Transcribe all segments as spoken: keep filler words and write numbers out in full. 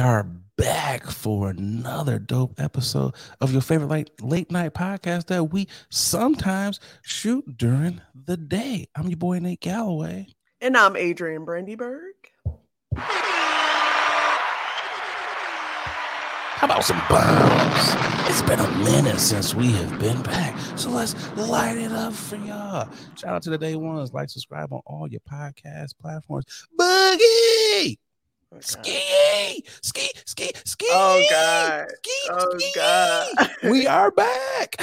are back for another dope episode of your favorite late, late night podcast that we sometimes shoot during the day. I'm your boy, Nate Galloway. And I'm Adrian Brandyburg. How about some bombs? It's been a minute since we have been back, so let's light it up for y'all. Shout out to the day ones. Like, subscribe on all your podcast platforms. Boogie! Oh, ski! Ski! Ski! Ski! Oh, God. Ski! Oh, ski. God. We are back!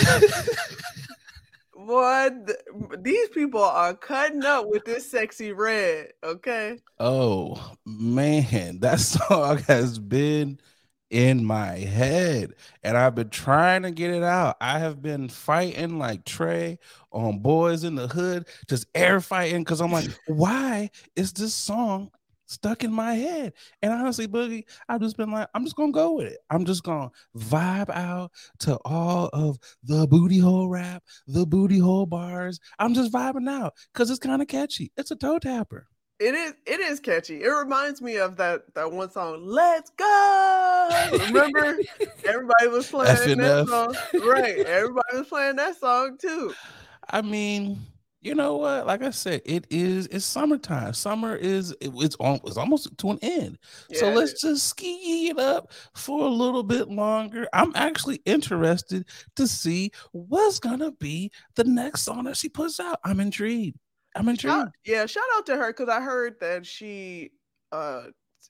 Boy, th- these people are cutting up with this Sexy Red, okay? Oh, man. That song has been in my head, and I've been trying to get it out. I have been fighting like Trey on Boys in the Hood, just air fighting, because I'm like, why is this song stuck in my head? And honestly, Boogie, I've just been like, I'm just gonna go with it. I'm just gonna vibe out to all of the booty hole rap, the booty hole bars. I'm just vibing out because it's kind of catchy. It's a toe tapper. It is it is catchy. It reminds me of that, that one song, Let's Go. Remember? Everybody was playing That's that enough. song. Right. Everybody was playing that song too. I mean, you know what? Like I said, it is it's summertime. Summer is it, it's on it's almost to an end. Yeah, so let's just ski it up for a little bit longer. I'm actually interested to see what's gonna be the next song that she puts out. I'm intrigued. I'm intrigued. Yeah, shout out to her because I heard that she uh,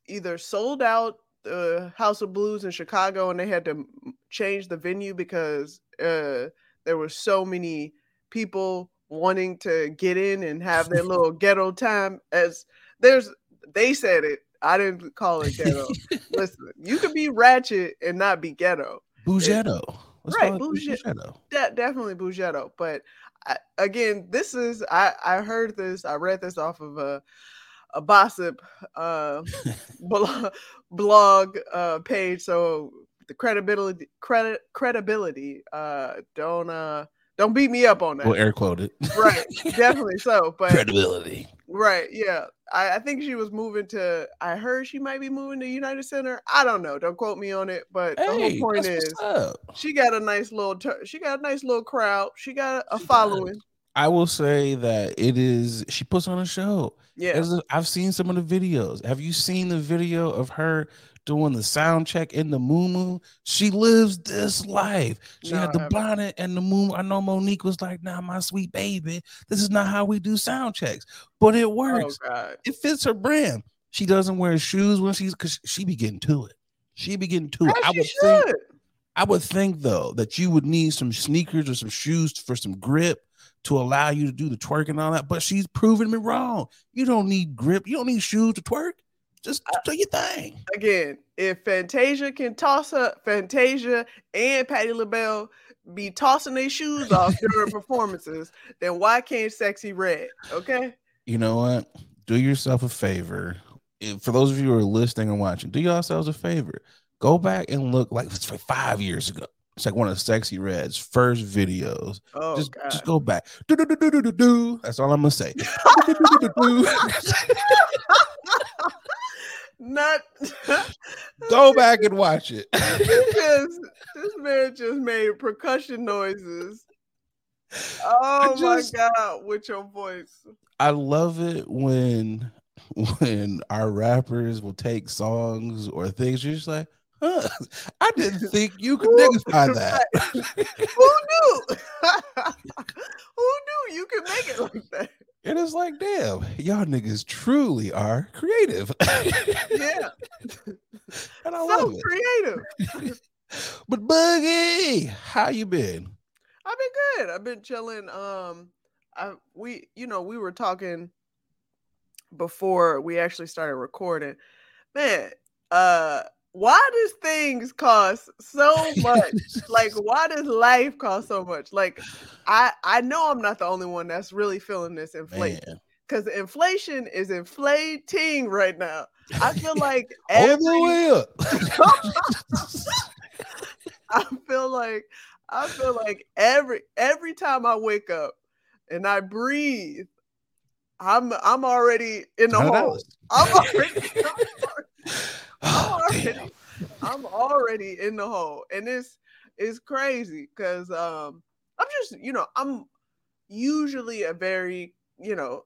either sold out the House of Blues in Chicago and they had to change the venue because uh, there were so many people wanting to get in and have their little ghetto time. As there's, they said it. I didn't call it ghetto. Listen, you could be ratchet and not be ghetto. Bougetto. Right, Bougetto. De- definitely Bougetto, but. I, again, this is I, I heard this. I read this off of a a Bossip uh, blog, blog uh, page. So the credibility credit credibility. Uh, don't uh, don't beat me up on that. Well, air quoted. Right, definitely so. But credibility. Right, yeah. I, I think she was moving to. I heard she might be moving to United Center. I don't know. Don't quote me on it. But hey, the whole point is, she got a nice little. Ter- she got a nice little crowd. She got a she following. Does. I will say that it is. She puts on a show. Yeah, a, I've seen some of the videos. Have you seen the video of her doing the sound check in the muumuu? She lives this life. She no, had the bonnet and the muumuu. I know Monique was like, nah, my sweet baby, this is not how we do sound checks. But it works. Oh, it fits her brand. She doesn't wear shoes when she's, because she be getting to it. She be getting to it. I would, think, I would think, though, that you would need some sneakers or some shoes for some grip to allow you to do the twerk and all that. But she's proving me wrong. You don't need grip. You don't need shoes to twerk. Just do your thing. Again, if Fantasia can toss up, Fantasia and Patti LaBelle be tossing their shoes off during performances, then why can't Sexy Red? Okay. You know what? Do yourself a favor. For those of you who are listening and watching, do yourselves a favor. Go back and look like it's like five years ago. It's like one of Sexy Red's first videos. Oh, just, God. just go back. Do do do do do do. That's all I'm gonna say. Not go back and watch it. Because this man just made percussion noises. Oh just, my God, with your voice. I love it when when our rappers will take songs or things. You're just like, huh, I didn't think you could dignify that. Who knew? Who knew you could make it like that? And it's like, damn, y'all niggas truly are creative. Yeah. And I so love it. creative. But Boogie, how you been? I've been good. I've been chilling. Um, I we you know we were talking before we actually started recording. Man, uh, why does things cost so much? Like, why does life cost so much? Like, I, I know I'm not the only one that's really feeling this inflation, because inflation is inflating right now. I feel like every I feel like I feel like every every time I wake up and I breathe, I'm I'm already in the hole. I'm already Oh, I'm, damn. Already, I'm already in the hole. And it's, it's crazy because um, I'm just, you know, I'm usually a very, you know,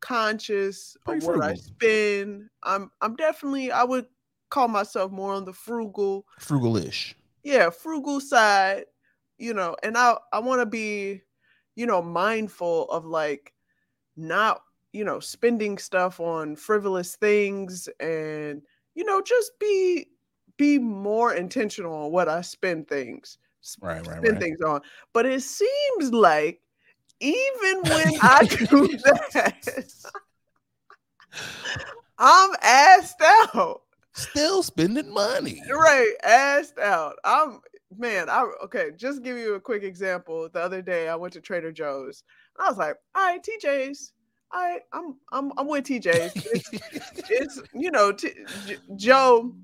conscious Pretty of what frugal. I spend. I'm I'm definitely, I would call myself more on the frugal. Frugal-ish. Yeah, frugal side, you know, and I, I want to be, you know, mindful of like not, you know, spending stuff on frivolous things and, you know, just be be more intentional on what I spend things, right, spend right, right. things on. But it seems like even when I do that, I'm assed out. Still spending money. Right, assed out. I'm, man, I okay, just give you a quick example. The other day I went to Trader Joe's. I was like, all right, T J's. All right, I'm I'm I'm with T J's. It's, it's you know, T, J, Joe,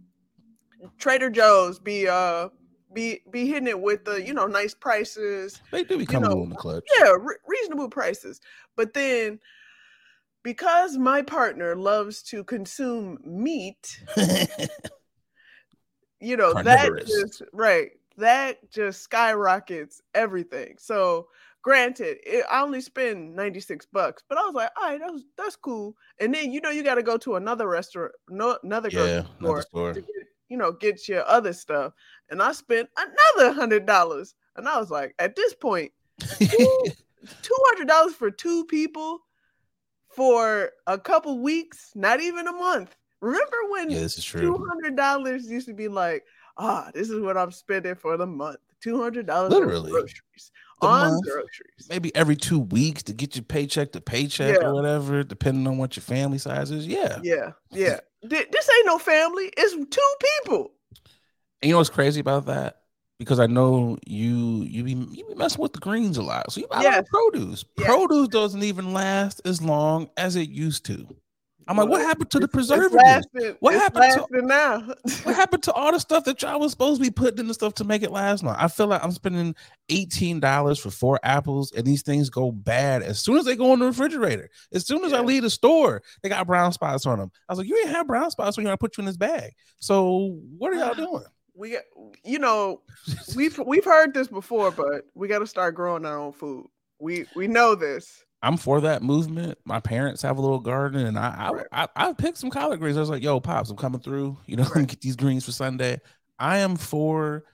Trader Joe's be uh be be hitting it with the, you know, nice prices. They do be coming on the clutch. Yeah, re- reasonable prices. But then because my partner loves to consume meat, you know, Carnivorous. that just right, that just skyrockets everything. So granted, it, I only spend ninety-six bucks, but I was like, all right, that was, that's cool. And then, you know, you got to go to another restaurant, no, another, yeah, another store, to get, you know, get your other stuff. And I spent another one hundred dollars. And I was like, at this point, two hundred dollars for two people for a couple weeks, not even a month. Remember when yeah, this is true. two hundred dollars used to be like, ah, this is what I'm spending for the month. two hundred dollars literally on groceries. On month, groceries. Maybe every two weeks to get your paycheck to paycheck yeah. or whatever, depending on what your family size is. Yeah. Yeah. Yeah. This ain't no family. It's two people. And you know what's crazy about that? Because I know you you be you be messing with the greens a lot. So you buy yes. a lot of produce. Yes. Produce doesn't even last as long as it used to. I'm like, what happened to the preservatives? Lasted, what happened to now? What happened to all the stuff that y'all was supposed to be putting in the stuff to make it last long? I feel like I'm spending eighteen dollars for four apples, and these things go bad as soon as they go in the refrigerator. As soon as yeah. I leave the store, they got brown spots on them. I was like, you didn't have brown spots when y'all put you in this bag. So what are y'all doing? We, you know, we've we've heard this before, but we got to start growing our own food. We we know this. I'm for that movement. My parents have a little garden, and I I, right. I, I picked some collard greens. I was like, "Yo, pops, I'm coming through. You know, right. get these greens for Sunday." I am for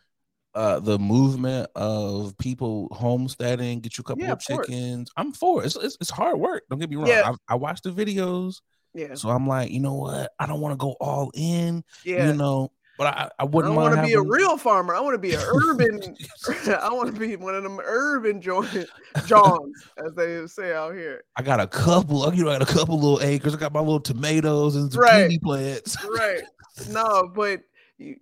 uh, the movement of people homesteading. Get you a couple yeah, of chickens. Course. I'm for it. It's, it's it's hard work. Don't get me wrong. Yeah. I, I watch the videos. Yeah. So I'm like, you know what? I don't want to go all in. Yeah. You know. But I, I wouldn't want to be having... a real farmer. I want to be an urban. I want to be one of them urban Johns, as they say out here. I got a couple. You know, I got a couple little acres. I got my little tomatoes and zucchini right. plants. Right. No, but you,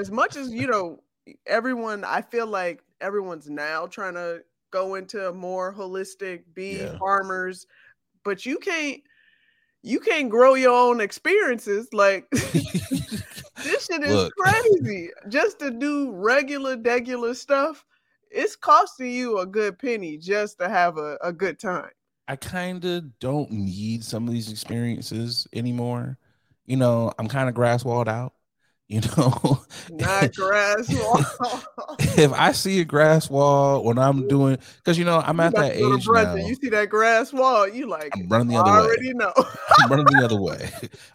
as much as you know, everyone. I feel like everyone's now trying to go into a more holistic, be yeah. farmers, but you can't. You can't grow your own experiences. Like this shit is Look. crazy. Just to do regular, degular stuff, it's costing you a good penny just to have a, a good time. I kind of don't need some of these experiences anymore. You know, I'm kind of grass walled out. You know, not grass wall. If I see a grass wall when I'm doing, because you know I'm you at that age now. You see that grass wall, you like I'm running the other I way. Already know. I'm running the other way.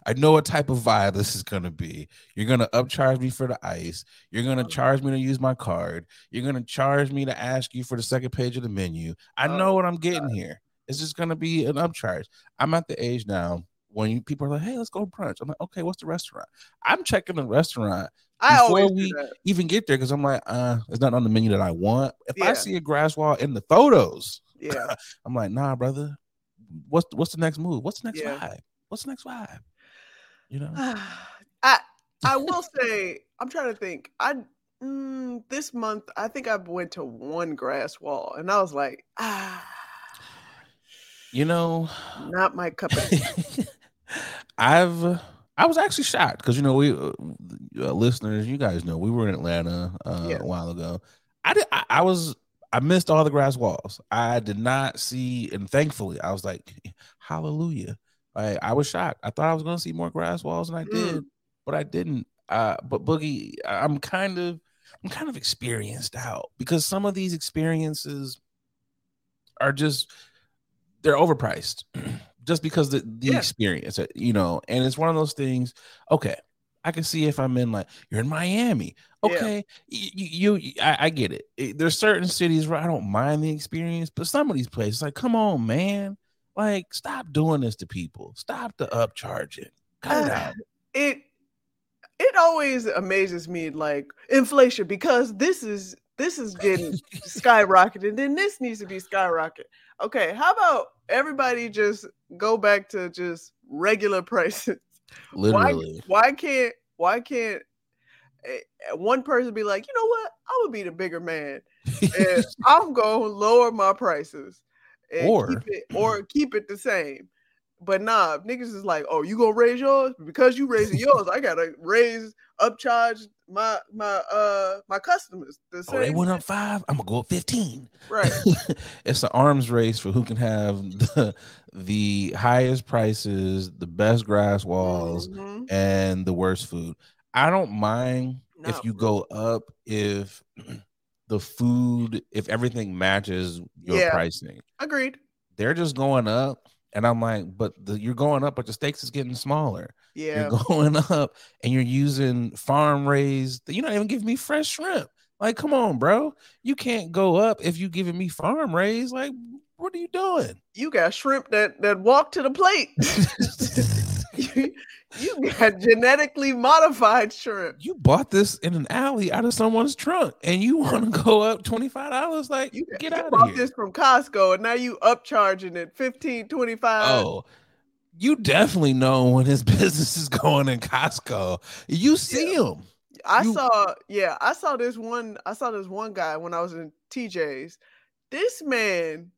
I know what type of vibe this is gonna be. You're gonna upcharge me for the ice. You're gonna charge me to use my card. You're gonna charge me to ask you for the second page of the menu. I know oh, what I'm getting God. here. It's just gonna be an upcharge. I'm at the age now. When you, people are like, hey, let's go brunch. I'm like, okay, what's the restaurant? I'm checking the restaurant I before we even get there because I'm like, uh, there's nothing on the menu that I want. If yeah. I see a grass wall in the photos, yeah, I'm like, nah, brother, what's what's the next move? What's the next yeah. vibe? What's the next vibe? You know, I I will say, I'm trying to think. I mm, this month, I think I went to one grass wall, and I was like, ah, you know, not my cup of tea. I've I was actually shocked because you know we uh, listeners, you guys know we were in Atlanta uh, yeah. a while ago. I did I, I was I missed all the grass walls. I did not see, and thankfully I was like, hallelujah! I I was shocked. I thought I was going to see more grass walls, and I mm. did, but I didn't. Uh, but Boogie, I'm kind of I'm kind of experienced out because some of these experiences are just they're overpriced just because the, the yeah. experience, you know, and it's one of those things. Okay, I can see if I'm in like you're in Miami. Okay, yeah. you, you, you I, I get it. There's certain cities where I don't mind the experience, but some of these places, like, come on, man, like stop doing this to people. Stop the upcharging. Cut it out. It it always amazes me, like inflation, because this is this is getting skyrocketed, and then this needs to be skyrocketed. Okay, how about everybody just go back to just regular prices? Literally. Why, why can't why can't one person be like, you know what? I'm gonna be the bigger man, and I'm gonna lower my prices, and or keep it, or keep it the same. But nah, niggas is like, oh, you gonna raise yours because you raising yours. I gotta raise, upcharge my my uh my customers. The same. Oh, they went up five. I'm gonna go up fifteen. Right. It's an arms race for who can have the, the highest prices, the best grass walls, mm-hmm. and the worst food. I don't mind no. if you go up if the food, if everything matches your yeah. pricing. Agreed. They're just going up. And I'm like, but the, you're going up, but the stakes is getting smaller. Yeah, you're going up, and you're using farm raised. You're not even giving me fresh shrimp. Like, come on, bro. You can't go up if you giving me farm raised. Like, what are you doing? You got shrimp that that walk to the plate. you, you got genetically modified shrimp. You bought this in an alley out of someone's trunk, and you want to go up twenty-five dollars? Like, you get out of here. You bought this from Costco, and now you upcharging it fifteen dollars, twenty-five dollars. Oh, you definitely know when his business is going in Costco. You see yeah. him. I you- saw, yeah, I saw this one. I saw this one guy when I was in T J's. This man,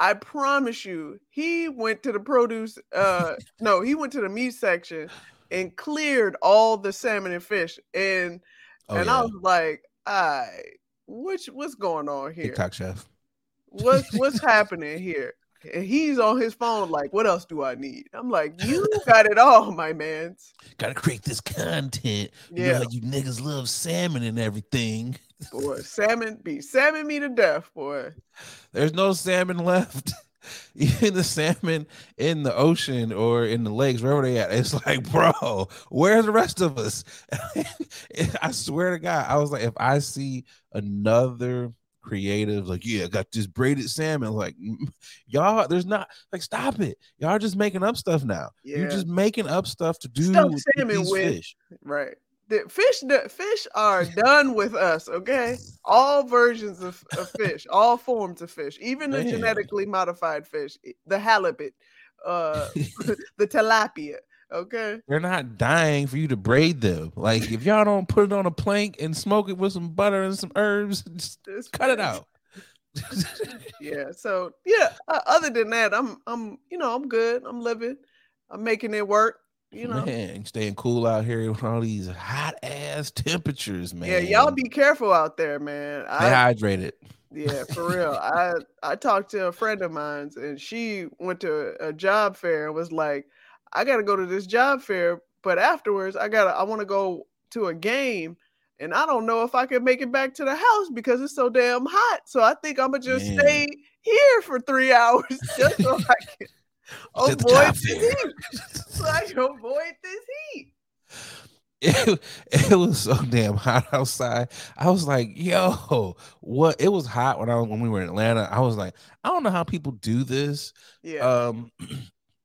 I promise you, he went to the produce. Uh, no, he went to the meat section and cleared all the salmon and fish. And oh, and yeah. I was like, "All right, what's what's going on here, TikTok chef? What's what's happening here?" And he's on his phone, like, "What else do I need?" I'm like, "You got it all, my man's." Got to create this content. Yeah, you know, like you niggas love salmon and everything. Boy, salmon be salmon me to death, boy. There's no salmon left. Even the salmon in the ocean or in the lakes, wherever they at, it's like, bro, where's the rest of us? I swear to God, I was like, if I see another creative, like, yeah, I got this braided salmon, like, y'all, there's not, like, stop it. Y'all are just making up stuff now. Yeah. You're just making up stuff to do stuff with salmon these with fish. Right. The fish, the fish are done with us, okay? All versions of, of fish, all forms of fish, even the Man. genetically modified fish, the halibut, uh, the tilapia, okay? They're not dying for you to braid them. Like, if y'all don't put it on a plank and smoke it with some butter and some herbs, just it's cut it out. Yeah, so, yeah, uh, other than that, I'm, I'm, you know, I'm good. I'm living. I'm making it work. You know, man, staying cool out here with all these hot ass temperatures, man. Yeah, y'all be careful out there, man. I, Dehydrated. Yeah, for real. I I talked to a friend of mine, and she went to a job fair and was like, "I got to go to this job fair, but afterwards, I gotta I want to go to a game, and I don't know if I can make it back to the house because it's so damn hot. So I think I'm gonna just man. stay here for three hours just so I can." Oh, avoid this heat. So I can avoid this heat. It, it was so damn hot outside. I was like, yo, what? It was hot when I when we were in Atlanta. I was like, I don't know how people do this yeah. um,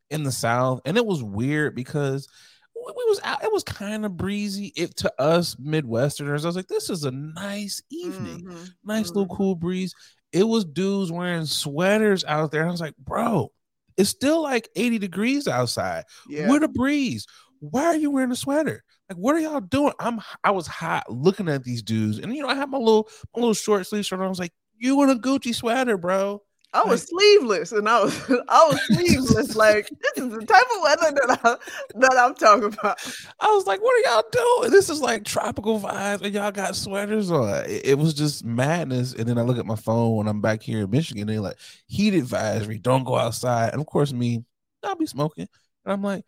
in the South. And it was weird because we was out, it was kind of breezy. It to us Midwesterners, I was like, this is a nice evening. Mm-hmm. Nice mm-hmm. little cool breeze. It was dudes wearing sweaters out there. I was like, bro, it's still like eighty degrees outside yeah. with a breeze. Why are you wearing a sweater? Like, what are y'all doing? I'm, I was hot looking at these dudes. And, you know, I had my little, my little short sleeve shirt on. I was like, you in a Gucci sweater, bro. I was like, sleeveless. And I was, I was sleeveless. Like, this is the type of weather that, I, that I'm talking about. I was like, what are y'all doing? This is like tropical vibes. And y'all got sweaters on. It, it was just madness. And then I look at my phone when I'm back here in Michigan. They're like, heat advisory. Don't go outside. And of course, me, I'll be smoking. And I'm like,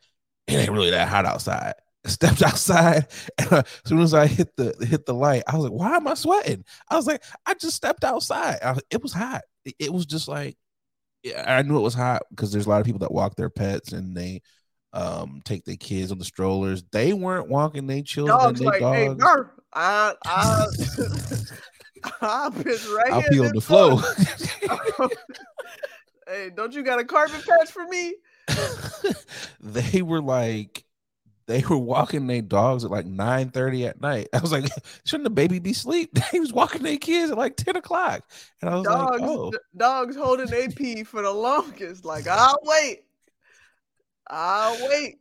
it ain't really that hot outside. stepped outside, and as soon as I hit the hit the light, I was like, why am I sweating? I was like, I just stepped outside. I, it was hot. It, it was just like, yeah, I knew it was hot because there's a lot of people that walk their pets and they um take their kids on the strollers. They weren't walking their children. Dogs they like, dogs. Hey, Murph, I, I, I've been right I'll here. I'll be on the floor. Hey, don't you got a carpet patch for me? They were like, they were walking their dogs at like nine thirty at night. I was like, shouldn't the baby be asleep? He was walking their kids at like ten o'clock. And I was dogs, like, oh. D- dogs holding A P for the longest. Like, I'll wait. I'll wait.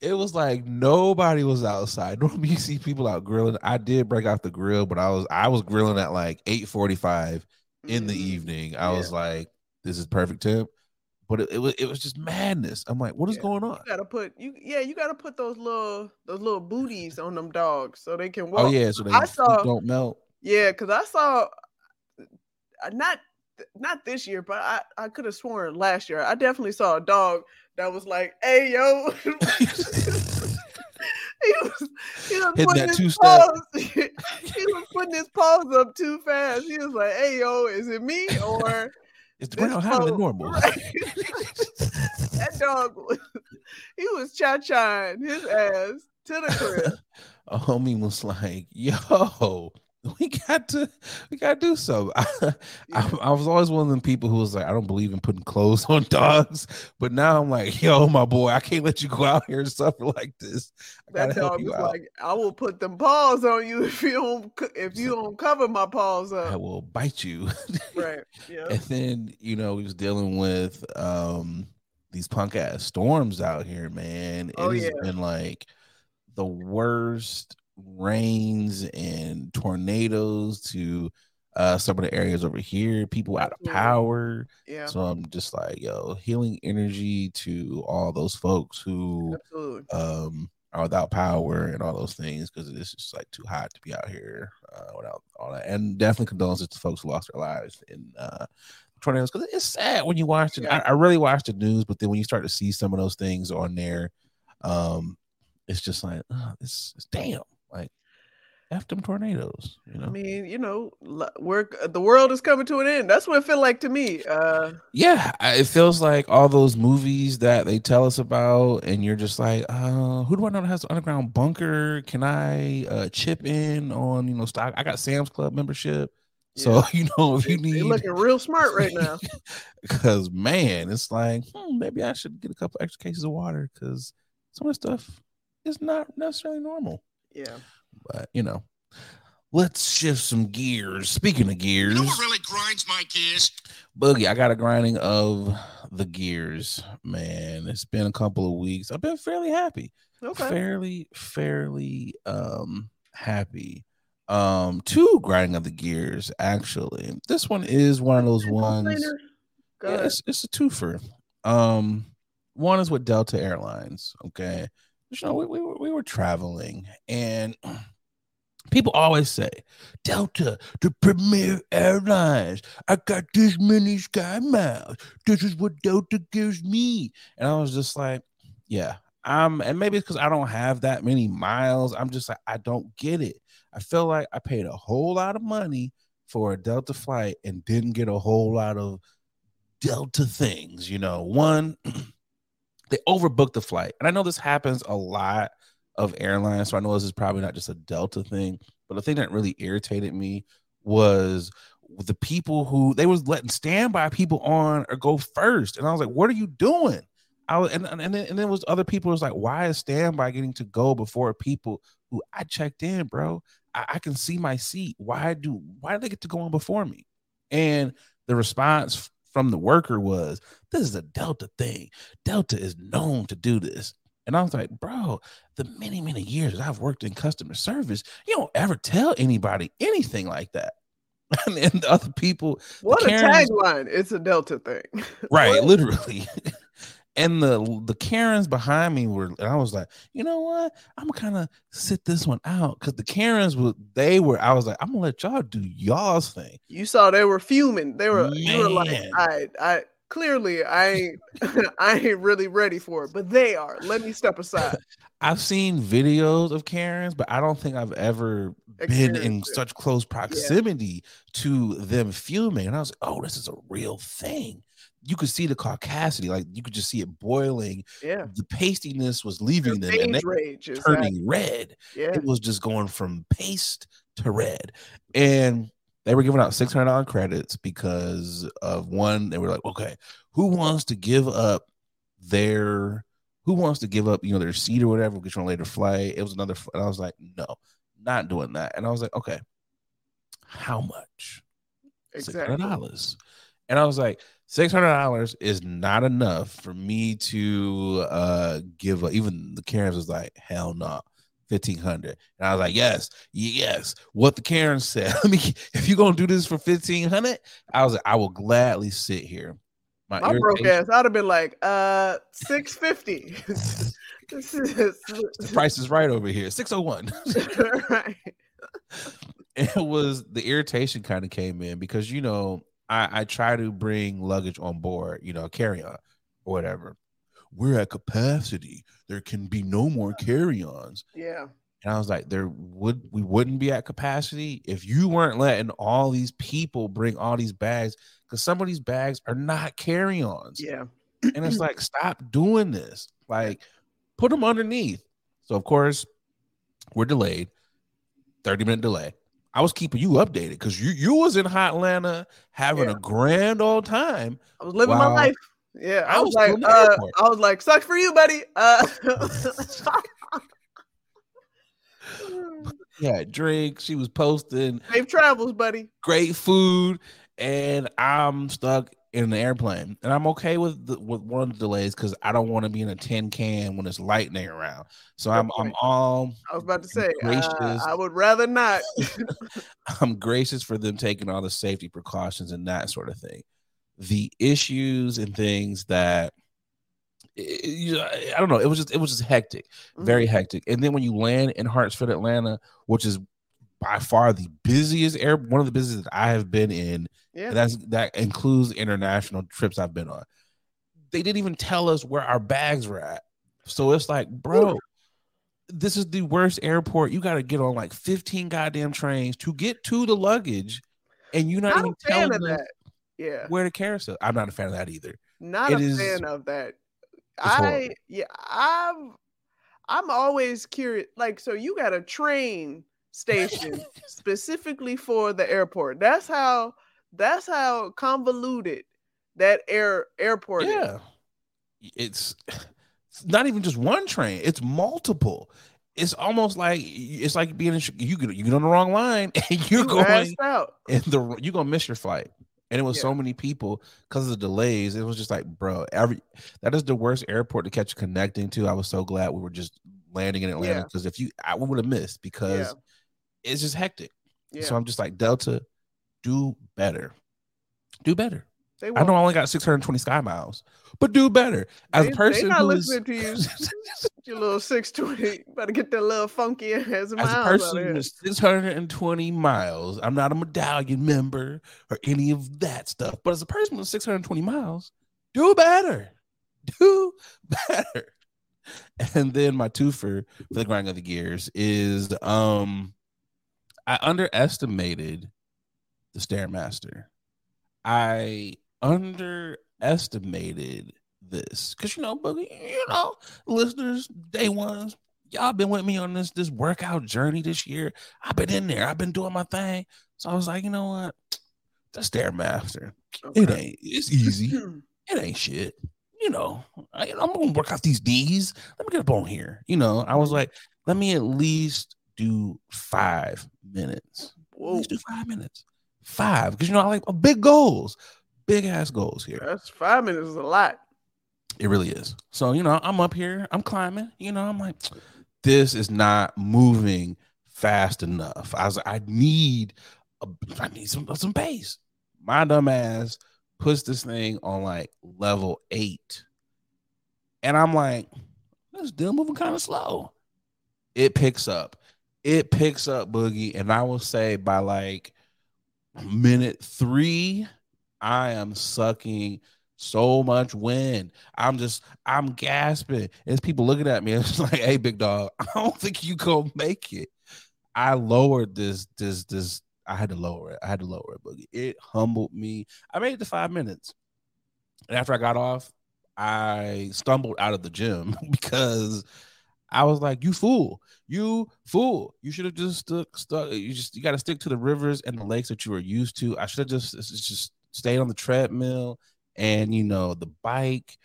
It was like nobody was outside. Normally you see people out grilling. I did break out the grill, but I was I was grilling at like eight forty-five in the evening. I yeah. was like, this is perfect temp. But it, it was it was just madness. I'm like, what is yeah. going on? You gotta put you yeah, you gotta put those little those little booties on them dogs so they can walk. Oh yeah, so they I saw, don't melt. Yeah, because I saw not not this year, but I, I could have sworn last year. I definitely saw a dog that was like, hey yo. he was, he was putting that his paws, he was putting his paws up too fast. He was like, hey yo, is it me or it's the ground higher than normal. Right. That dog, was, he was cha-chaing his ass to the crib. A homie was like, yo, we got to we got to do something. I, yeah. I, I was always one of them people who was like, I don't believe in putting clothes on dogs. But now I'm like, yo, my boy, I can't let you go out here and suffer like this. I that dog was out. Like, I will put them paws on you if you don't, if you don't cover my paws up. I will bite you. Right. Yeah. And then, you know, we was dealing with um, these punk ass storms out here, man. It oh, has yeah. been like the worst rains and tornadoes to uh some of the areas over here, people out of power. Yeah. So I'm just like, yo, healing energy to all those folks who Absolutely. um are without power and all those things, because it's just like too hot to be out here uh without all that. And definitely condolences to folks who lost their lives in uh tornadoes, because it's sad when you watch it. Yeah. I, I really watch the news, but then when you start to see some of those things on there, um it's just like oh, it's, it's damn. Like, F them tornadoes, you know. I mean, you know, we're the world is coming to an end. That's what it feels like to me. Uh, yeah, it feels like all those movies that they tell us about, and you're just like, uh, who do I know that has an underground bunker? Can I uh, chip in on, you know, stock? I got Sam's Club membership, yeah. so you know, if you need, you're looking real smart right now. Because man, it's like hmm, maybe I should get a couple extra cases of water, because some of the stuff is not necessarily normal. Yeah, but you know, let's shift some gears. Speaking of gears, you know what really grinds my gears? Boogie, I got a grinding of the gears, man. It's been a couple of weeks. I've been fairly happy. Okay. Fairly, fairly um happy. Um, two grinding of the gears, actually. This one is one of those ones. Yeah, it's, it's a twofer. Um, one is with Delta Airlines, okay. You know, we, we, were, we were traveling, and people always say, Delta, the premier airlines. I got this many sky miles. This is what Delta gives me. And I was just like, yeah. Um, and maybe it's because I don't have that many miles. I'm just like, I don't get it. I feel like I paid a whole lot of money for a Delta flight and didn't get a whole lot of Delta things. You know, one... They overbooked the flight. And I know this happens a lot of airlines, so I know this is probably not just a Delta thing, but the thing that really irritated me was the people who, they was letting standby people on or go first. And I was like, what are you doing? I was, and, and, and then and then was other people who was like, why is standby getting to go before people who I checked in, bro? I, I can see my seat. Why do, why do they get to go on before me? And the response from the worker was, this is a Delta thing. Delta is known to do this. And I was like, bro, the many, many years I've worked in customer service, you don't ever tell anybody anything like that. And, and the other people. What a tagline. It's a Delta thing. Right, literally. And the the Karens behind me were, and I was like, you know what? I'm gonna kind of sit this one out, because the Karens were, they were. I was like, I'm gonna let y'all do y'all's thing. You saw they were fuming. They were, you were like, I, I, Clearly, I ain't, I ain't really ready for it, but they are. Let me step aside. I've seen videos of Karens, but I don't think I've ever been in such close proximity yeah. to them fuming. And I was like, oh, this is a real thing. You could see the caucasity. Like, you could just see it boiling. Yeah. The pastiness was leaving the them. And they rage, turning exactly. red. Yeah. It was just going from paste to red. And they were giving out six hundred dollars credits because of one. They were like, okay, who wants to give up their, who wants to give up, you know, their seat or whatever, we'll get you on a later flight. It was another, and I was like, no, not doing that. And I was like, okay, how much? Exactly. six hundred dollars. And I was like, six hundred dollars is not enough for me to uh, give up. Even the Karens was like, hell no. Nah. fifteen hundred dollars. And I was like, yes, yes. What the Karen said. I mean, if you're going to do this for fifteen hundred dollars, I was like, I will gladly sit here. My, My broke ass, I'd have been like, uh, six hundred fifty dollars. This is the price is right over here. six hundred one dollars. Right. It was the irritation kind of came in because, you know, I, I try to bring luggage on board, you know, carry on or whatever. We're at capacity. There can be no more carry-ons. Yeah. And I was like, there would we wouldn't be at capacity if you weren't letting all these people bring all these bags, because some of these bags are not carry-ons. Yeah. And it's like, stop doing this. Like, put them underneath. So, of course, we're delayed. thirty-minute delay. I was keeping you updated because you, you was in Hotlanta having yeah. a grand old time. I was living while- my life. Yeah, I, I was like, uh, I was like, sucks for you, buddy. Uh, yeah, drink. She was posting. Safe travels, buddy. Great food, and I'm stuck in the airplane, and I'm okay with the, with one of the delays because I don't want to be in a tin can when it's lightning around. So I'm I'm all. I was about to say, uh, I would rather not. I'm gracious for them taking all the safety precautions and that sort of thing. The issues and things that you know, I don't know, it was just it was just hectic, mm-hmm. very hectic. And then when you land in Hartsfield, Atlanta, which is by far the busiest air, one of the busiest that I have been in, yeah. and that's that includes international trips I've been on. They didn't even tell us where our bags were at, so it's like, bro, Ooh. This is the worst airport. You got to get on like fifteen goddamn trains to get to the luggage, and you're not I'm even telling us that. Yeah, where the carousel. I'm not a fan of that either. Not it a is, fan of that. I yeah, I'm I'm always curious. Like, so you got a train station specifically for the airport. That's how that's how convoluted that air airport yeah. is. It's not even just one train, it's multiple. It's almost like it's like being in you get you get on the wrong line and you're you going out. And the you're gonna miss your flight. And it was yeah. so many people because of the delays. It was just like, bro, every that is the worst airport to catch connecting to. I was so glad we were just landing in Atlanta because yeah. if you, I would have missed because yeah. it's just hectic. Yeah. So I'm just like, Delta, do better, do better. They I know I only got six hundred twenty sky miles, but do better. As they, a person they not who's listening to you, your little six twenty, better get that little funky ass miles. As a person who's six hundred twenty miles, I'm not a medallion member or any of that stuff. But as a person with six hundred twenty miles, do better, do better. And then my twofer for the grind of the gears is um, I underestimated the Stairmaster. I underestimated this because you know, Boogie, you know, listeners, day ones, y'all been with me on this this workout journey this year. I've been in there, I've been doing my thing. So I was like, you know what? The Stairmaster, okay. it ain't it's easy, it ain't shit. You know, I, I'm gonna work out these D's. Let me get up on here. You know, I was like, let me at least do five minutes. Whoa. Let's do five minutes. Five, because you know I like big goals, big ass goals here. That's five minutes is a lot. It really is. So you know I'm up here, I'm climbing. You know I'm like, this is not moving fast enough. I was like, I need, a, I need some some pace. My dumb ass puts this thing on like level eight, and I'm like, it's still moving kind of slow. It picks up, it picks up, Boogie, and I will say by like. Minute three, I am sucking So much wind. I'm just, I'm gasping. There's people looking at me. It's like, hey, big dog, I don't think you gonna make it. I lowered this, this, this. I had to lower it. I had to lower it, Boogie. It humbled me. I made it to five minutes. And after I got off, I stumbled out of the gym because I was like, you fool, you fool. You should have just stuck, stuck. You just, you got to stick to the rivers and the lakes that you were used to. I should have just, just stayed on the treadmill. And, you know, the bike,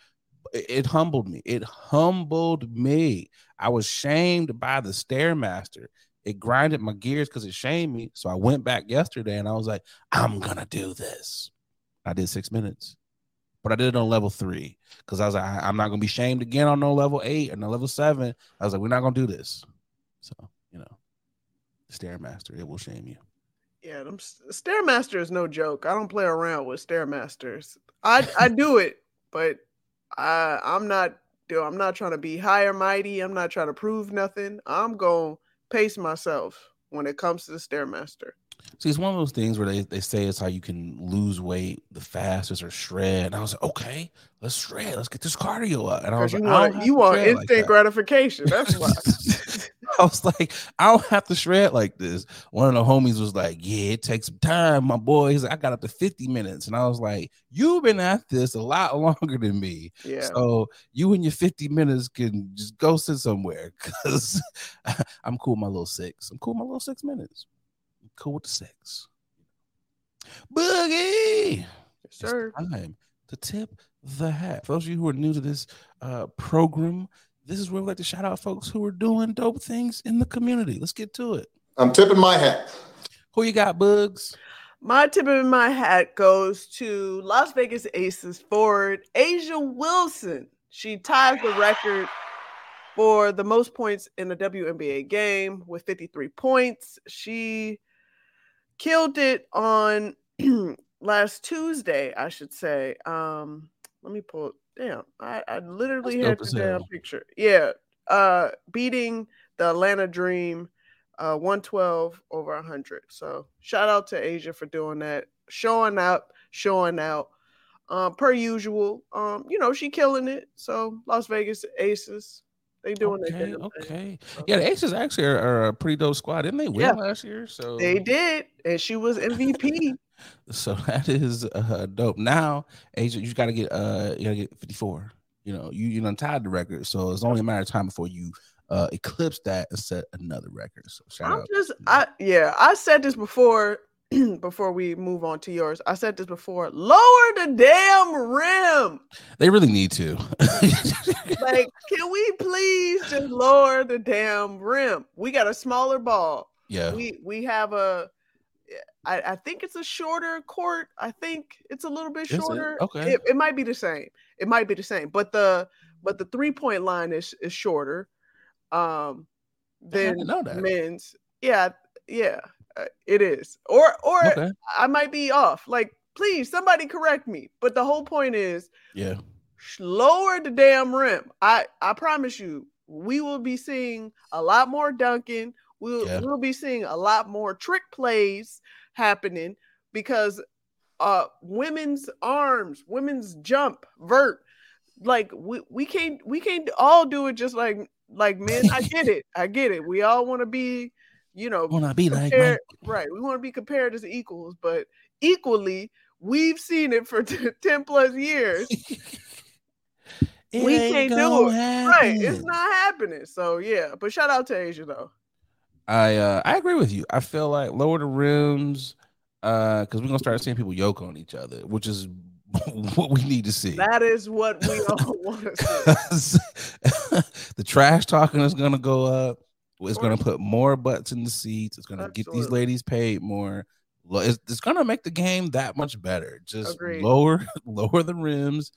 it humbled me. It humbled me. I was shamed by the Stairmaster. It grinded my gears because it shamed me. So I went back yesterday and I was like, I'm going to do this. I did six minutes, but I did it on level three because I was like, I- I'm not going to be shamed again on no level eight and no level seven. I was like, we're not going to do this. So, you know, Stairmaster, it will shame you. Yeah, them, Stairmaster is no joke. I don't play around with Stairmasters. I, I do it, but I, I'm not I'm not trying to be high or mighty. I'm not trying to prove nothing. I'm going to pace myself when it comes to the Stairmaster. See, it's one of those things where they, they say it's how you can lose weight the fastest or shred. And I was like, okay, let's shred. Let's get this cardio up. And I was like, you want, you want instant like that. gratification. That's why. I was like, I don't have to shred like this. One of the homies was like, yeah, it takes some time, my boy. He's like, I got up to fifty minutes. And I was like, you've been at this a lot longer than me. Yeah. So you and your fifty minutes can just go sit somewhere because I'm cool with my little six. I'm cool with my little six minutes. I'm cool with the six. Boogie! Yes, sir. It's time to tip the hat. For those of you who are new to this uh, program, this is where we like to shout out folks who are doing dope things in the community. Let's get to it. I'm tipping my hat. Who you got, Bugs? My tip in my hat goes to Las Vegas Aces forward Asia Wilson. She ties the record for the most points in a W N B A game with fifty-three points. She killed it on last Tuesday, I should say. Um, let me pull it. Damn, I, I literally had the damn picture. Yeah, uh, beating the Atlanta Dream, uh, one twelve over one hundred. So shout out to Asia for doing that, showing up, showing out. Um, per usual, um, you know, she killing it. So Las Vegas Aces, they doing okay, their damn okay. thing. Okay, yeah, the Aces actually are, are a pretty dope squad. Didn't they win yeah. last year? So they did, and she was M V P. So that is uh, dope. Now, Asia, you got to get uh, you got to get fifty-four. You know, you you done tied the record, so it's only a matter of time before you uh, eclipse that and set another record. So shout I'm out. just, I yeah, I said this before. Before we move on to yours, I said this before. Lower the damn rim. They really need to. Like, can we please just lower the damn rim? We got a smaller ball. Yeah, we we have a. I, I think it's a shorter court. I think it's a little bit is shorter. It? Okay, it, it might be the same. It might be the same, but the but the three point line is is shorter um, than men's. Yeah, yeah, uh, it is. Or or okay. I might be off. Like, please, somebody correct me. But the whole point is, yeah, lower the damn rim. I I promise you, we will be seeing a lot more dunking. We'll, yeah. we'll be seeing a lot more trick plays happening because uh, women's arms, women's jump, vert, like we, we can't we can't all do it just like like men. I get it, I get it. We all want to be, you know, wanna be like Mike. Right. We want to be compared as equals, but equally, we've seen it for t- ten plus years. We can't do it. Happen. Right, it's not happening. So yeah, but shout out to Asia though. I uh, I agree with you. I feel like lower the rims because uh, we're going to start seeing people yoke on each other, which is what we need to see. That is what we all want to see. The trash talking is going to go up. It's going to put more butts in the seats. It's going to get these ladies paid more. It's, it's going to make the game that much better. Just Agreed. lower lower the rims,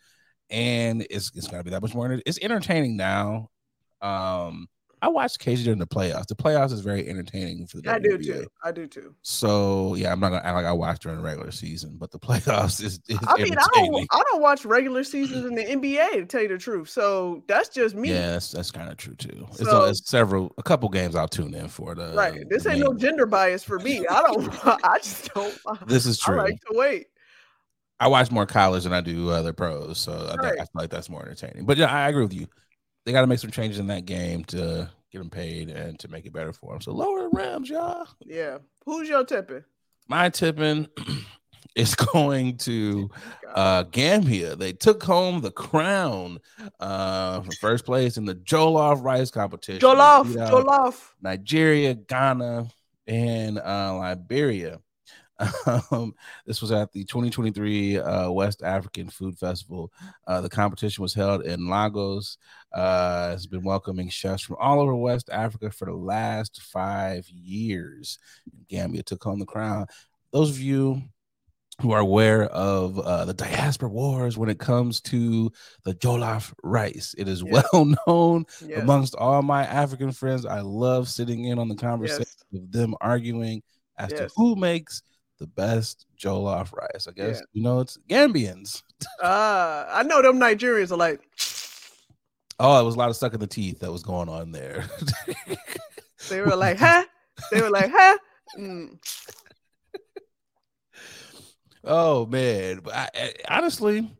and it's, it's going to be that much more. It's entertaining now. Um I watched K G during the playoffs. The playoffs is very entertaining for the I W N B A. do too. I do too. So yeah, I'm not gonna act like I watched during the regular season, but the playoffs is, is I mean, I don't I don't watch regular seasons in the N B A to tell you the truth. So that's just me. Yeah, that's, that's kind of true too. So, it's, uh, it's several a couple games I'll tune in for the right. This the ain't game. No gender bias for me. I don't I just don't This is true. I like to wait. I watch more college than I do other pros, so I, right. I feel like that's more entertaining. But yeah, I agree with you. They got to make some changes in that game to get them paid and to make it better for them. So lower the rims, y'all. Yeah. Who's your tipping? My tipping is going to uh, Gambia. They took home the crown uh, for first place in the Joloff Rice competition. Joloff, Joloff. Nigeria, Ghana, and uh, Liberia. Um, this was at the twenty twenty-three uh, West African Food Festival. Uh, the competition was held in Lagos. Uh, it's been welcoming chefs from all over West Africa for the last five years. Gambia took home the crown. Those of you who are aware of uh, the diaspora wars when it comes to the Joloff rice, it is yes. well known yes. amongst all my African friends. I love sitting in on the conversation yes. of them arguing as yes. to who makes the best Joloff rice. I guess, yeah. you know, it's Gambians. uh, I know them Nigerians are like... Oh, it was a lot of sucking the teeth that was going on there. They were like, huh? They were like, huh? Mm. Oh, man. But I, I, honestly,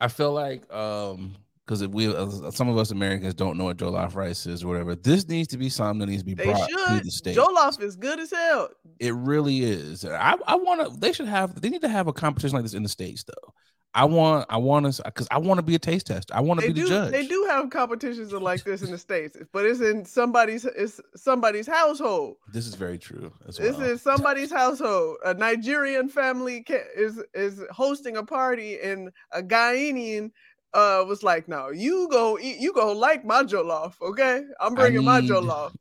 I feel like... um. Because if we, uh, some of us Americans don't know what Joloff rice is or whatever. This needs to be something that needs to be they brought should. to the state. Joloff is good as hell. It really is. I, I want to. They should have. They need to have a competition like this in the states, though. I want. I want to. Because I want to be a taste tester. I want to be do, the judge. They do have competitions like this in the states, but it's in somebody's. It's somebody's household. This is very true. As well. This is somebody's household. A Nigerian family can, is is hosting a party, and a Guyanian. Uh, was like, no, you go eat, you go like my Joloff, okay? I'm bringing need, my Joloff.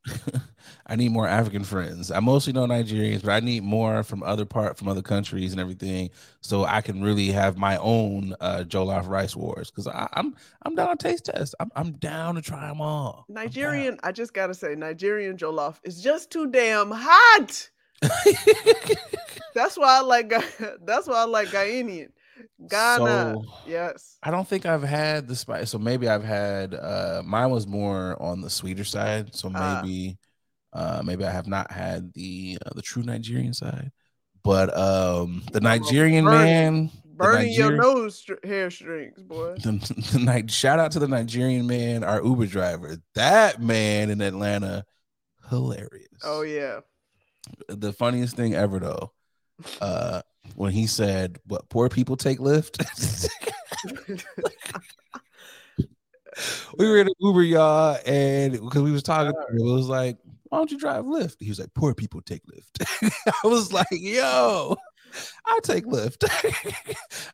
I need more African friends. I mostly know Nigerians, but I need more from other part, from other countries and everything, so I can really have my own uh, Joloff rice wars. Because I'm I'm down on taste test. I'm I'm down to try them all. Nigerian, I just gotta say, Nigerian Joloff is just too damn hot. That's why I like. That's why I like Guyanian. Ghana, so, yes. I don't think I've had the spice, so maybe I've had. Uh, mine was more on the sweeter side, so maybe, uh, uh maybe I have not had the uh, the true Nigerian side. But um, the Nigerian burn, man, burning Nigerian, your nose str- hairstrings, boy. The, the, the, the, shout out to the Nigerian man, our Uber driver. That man in Atlanta, hilarious. Oh yeah. The funniest thing ever, though. Uh, when he said, "What poor people take Lyft." We were in an Uber, y'all, and because we was talking, it was like, "Why don't you drive Lyft?" He was like, "Poor people take Lyft." I was like, "Yo, I take Lyft."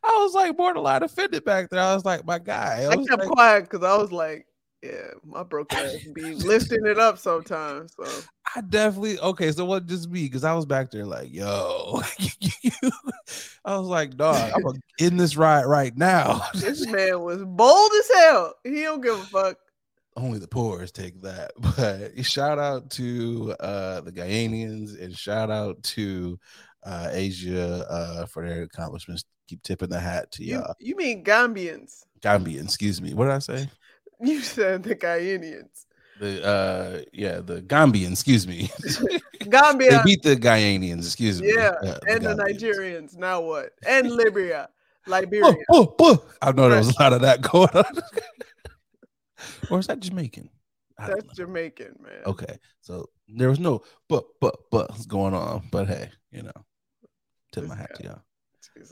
I was like, borderline offended back there. I was like, "My guy," I, I kept like, quiet because I was like, yeah, my broke ass be lifting it up sometimes. So I definitely okay. So what? Just me, because I was back there like, yo, I was like, dog, I'm in this ride right now. This man was bold as hell. He don't give a fuck. Only the poorest take that. But shout out to uh, the Guyanians and shout out to uh, Asia uh, for their accomplishments. Keep tipping the hat to y'all. You, you mean Gambians? Gambians, excuse me. What did I say? You said the Guyanians. The uh, yeah, the Gambians. Excuse me. Gambia. They beat the Guyanians. Excuse me. Yeah, uh, and the, the Nigerians. Now what? And Liberia, Liberia. Oh, oh, oh. I know there was a lot of that going on. Or is that Jamaican? That's Jamaican, man. Okay, so there was no but but buts going on. But hey, you know, tip my hat to y'all.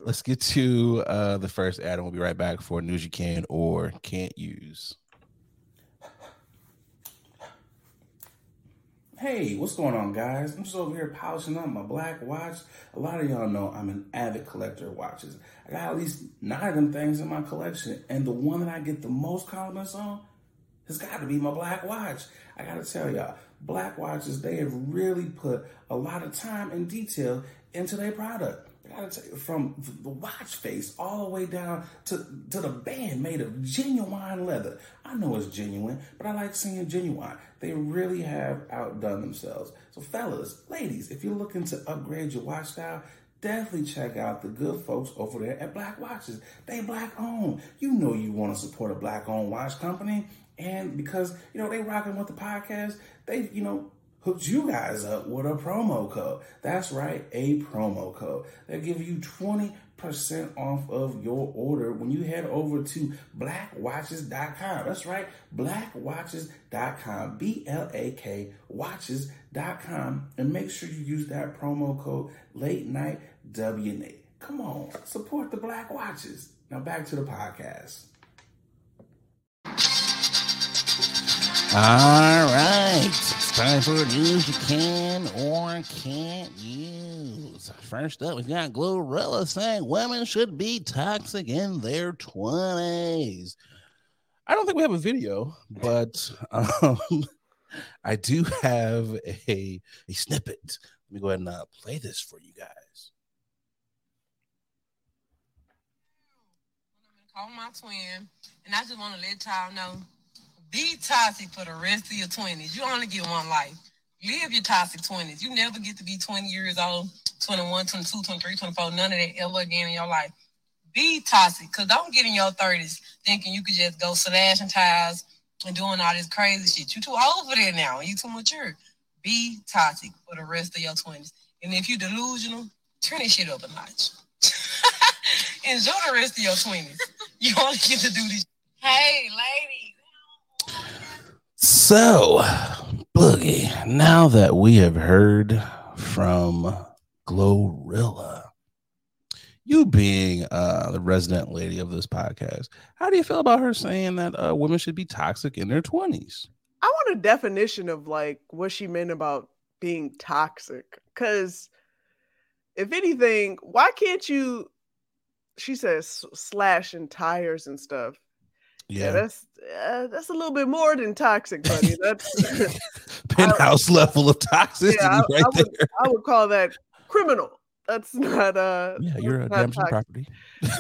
Let's get to uh, the first ad, and we'll be right back for news you can or can't use. Hey, what's going on, guys? I'm just over here polishing up my black watch. A lot of y'all know I'm an avid collector of watches. I got at least nine of them things in my collection, and the one that I get the most compliments on has got to be my black watch. I got to tell y'all, black watches, they have really put a lot of time and detail into their product. I gotta tell you, from the watch face all the way down to, to the band made of genuine leather. I know it's genuine, but I like seeing genuine. They really have outdone themselves. So fellas, ladies, if you're looking to upgrade your watch style, definitely check out the good folks over there at Black Watches. They black owned. You know you want to support a black owned watch company. And because, you know, they rocking with the podcast, they, you know, hooked you guys up with a promo code. That's right, a promo code. They'll give you twenty percent off of your order when you head over to black watches dot com. That's right, black watches dot com, B L A K watches dot com, and make sure you use that promo code Late Night W N A. Come on, support the Black Watches. Now back to the podcast. All right, it's time for news you can or can't use. First up, we've got GloRilla saying women should be toxic in their twenties. I don't think we have a video, but um, I do have a, a snippet. Let me go ahead and uh, play this for you guys. I'm going to call my twin, and I just want to let y'all know, be toxic for the rest of your twenties. You only get one life. Live your toxic twenties. You never get to be twenty years old, twenty-one, twenty-two, twenty-three, twenty-four, none of that ever again in your life. Be toxic, because don't get in your thirties thinking you could just go slashing tires and doing all this crazy shit. You too old for that now, and you too mature. Be toxic for the rest of your twenties. And if you delusional, turn that shit up a notch. Enjoy the rest of your twenties. You only get to do this. Hey, ladies. So, Boogie, now that we have heard from GloRilla, you being uh, the resident lady of this podcast, how do you feel about her saying that uh, women should be toxic in their twenties? I want a definition of like what she meant about being toxic. Because if anything, why can't you, she says, slashing tires and stuff. Yeah. yeah, that's uh, that's a little bit more than toxic, buddy. That's penthouse I, level of toxicity, yeah, I, right I would, there. I would call that criminal. That's not uh. Yeah, you're a damaging toxic. property.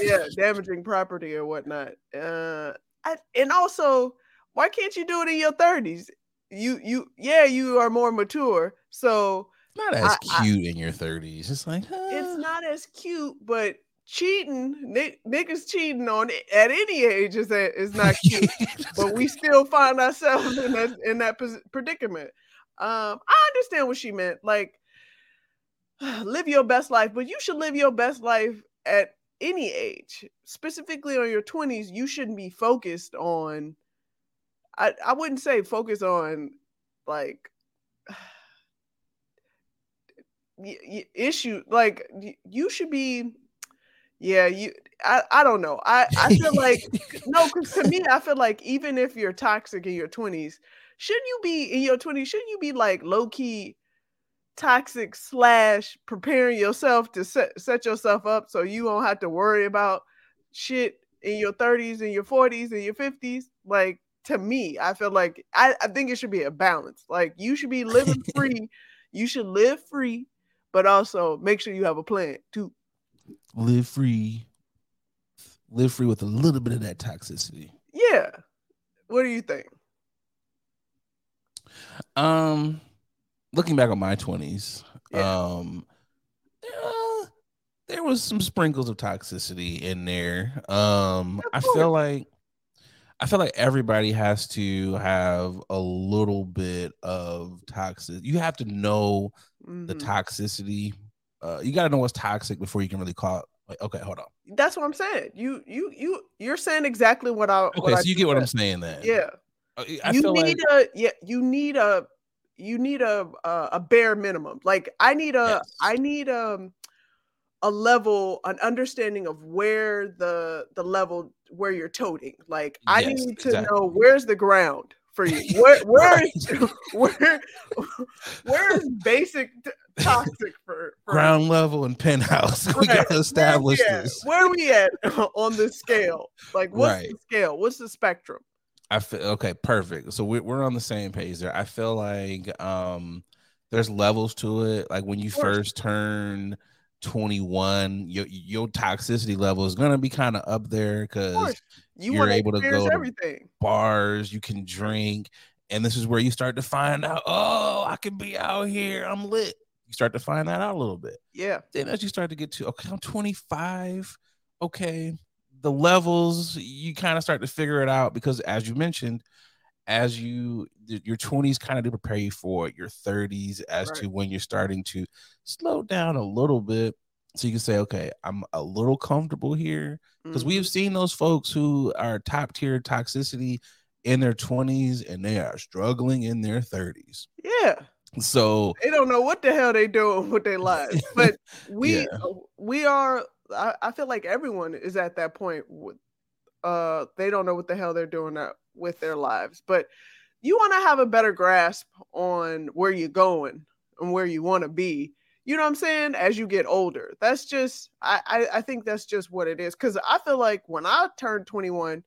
Yeah, damaging property or whatnot. Uh, I, and also, why can't you do it in your thirties? You you yeah, you are more mature, so it's not as I, cute I, in your thirties. It's like huh. It's not as cute, but. Cheating, n- niggas cheating on at any age is that is not cute, but we still find ourselves in that in that predicament. Um, I understand what she meant, like live your best life, but you should live your best life at any age, specifically on your twenties. You shouldn't be focused on. I I wouldn't say focus on like. Y- y- issue like y- you should be. Yeah, you. I, I don't know. I, I feel like, no, because to me, I feel like even if you're toxic in your twenties, shouldn't you be in your twenties, shouldn't you be like low-key toxic slash preparing yourself to set, set yourself up so you don't have to worry about shit in your thirties and your forties and your fifties? Like, to me, I feel like, I, I think it should be a balance. Like, you should be living free. You should live free, but also make sure you have a plan too. Live free, live free with a little bit of that toxicity. Yeah. What do you think? Um, looking back on my twenties, yeah. um, uh, there was some sprinkles of toxicity in there. Um, I feel like I feel like everybody has to have a little bit of toxic. You have to know mm-hmm. the toxicity. Uh, you gotta know what's toxic before you can really call it. Like, okay, hold on. That's what I'm saying. You, you, you, you're saying exactly what I. Okay, what so I you get what that. I'm saying then. Yeah. I, I you feel need like... a yeah. You need a you need a a, a bare minimum. Like I need a yes. I need um a, a level, an understanding of where the the level where you're toting. Like I yes, need to exactly. know where's the ground for you. Where where right. is where where is basic. T- Toxic for, for ground me. Level and penthouse. Right. We got to establish where this. Where are we at on this scale? Like, what's right. the scale? What's the spectrum? I feel okay, perfect. So we're we're on the same page there. I feel like um, there's levels to it. Like when you first turn twenty-one, your your toxicity level is gonna be kind of up there because you you're able to go everything. To bars. You can drink, and this is where you start to find out. Oh, I can be out here. I'm lit. Start to find that out a little bit. Yeah. Then as you start to get to, okay, I'm twenty-five. Okay. The levels, you kind of start to figure it out because as you mentioned, as you, your twenties kind of to prepare you for your thirties as right. to when you're starting to slow down a little bit. So you can say, okay, I'm a little comfortable here. Because mm-hmm. we've seen those folks who are top tier toxicity in their twenties and they are struggling in their thirties. Yeah. So they don't know what the hell they doing with their lives. But we yeah. we are, I, I feel like everyone is at that point. Uh, they don't know what the hell they're doing with their lives. But you want to have a better grasp on where you're going and where you want to be. You know what I'm saying? As you get older, that's just, I, I, I think that's just what it is. Cause I feel like when I turned twenty-one,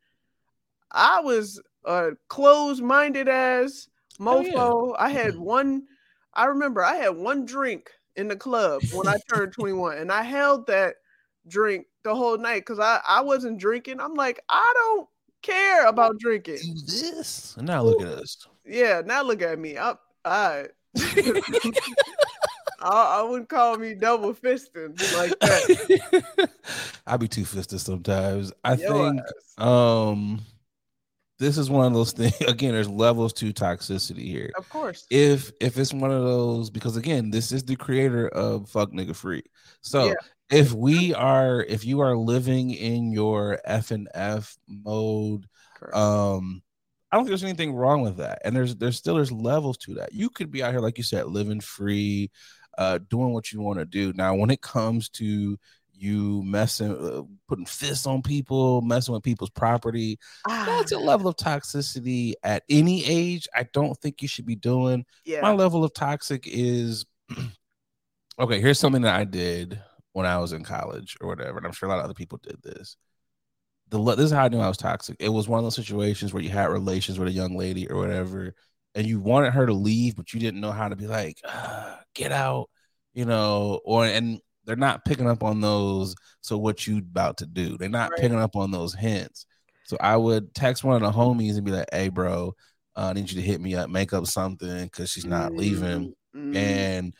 I was a closed minded ass mofo. Oh, yeah. I had one, I remember I had one drink in the club when I turned twenty-one and I held that drink the whole night. Cause I, I wasn't drinking. I'm like, I don't care about drinking. Do this. Now look at us. Yeah. Now look at me. I, I, I, I wouldn't call me double fisted like that. I be two fisted sometimes. I Yo think ass. um, this is one of those things. Again, there's levels to toxicity here. Of course. If if it's one of those, because again, this is the creator of Fuck Nigga Free. So yeah. if we are, if you are living in your F and F mode, Correct. um. I don't think there's anything wrong with that. And there's there's still there's levels to that. You could be out here, like you said, living free, uh, doing what you want to do. Now, when it comes to you messing, uh, putting fists on people, messing with people's property, ah. that's a level of toxicity at any age I don't think you should be doing. Yeah. My level of toxic is, okay, here's something that I did when I was in college or whatever. And I'm sure a lot of other people did this. The, this is how I knew I was toxic. It was one of those situations where you had relations with a young lady or whatever, and you wanted her to leave, but you didn't know how to be like, ah, get out, you know, or, and they're not picking up on those. So what you about to do, they're not right. picking up on those hints. So I would text one of the homies and be like, hey bro, uh, I need you to hit me up, make up something. Cause she's not mm-hmm. leaving. Mm-hmm. And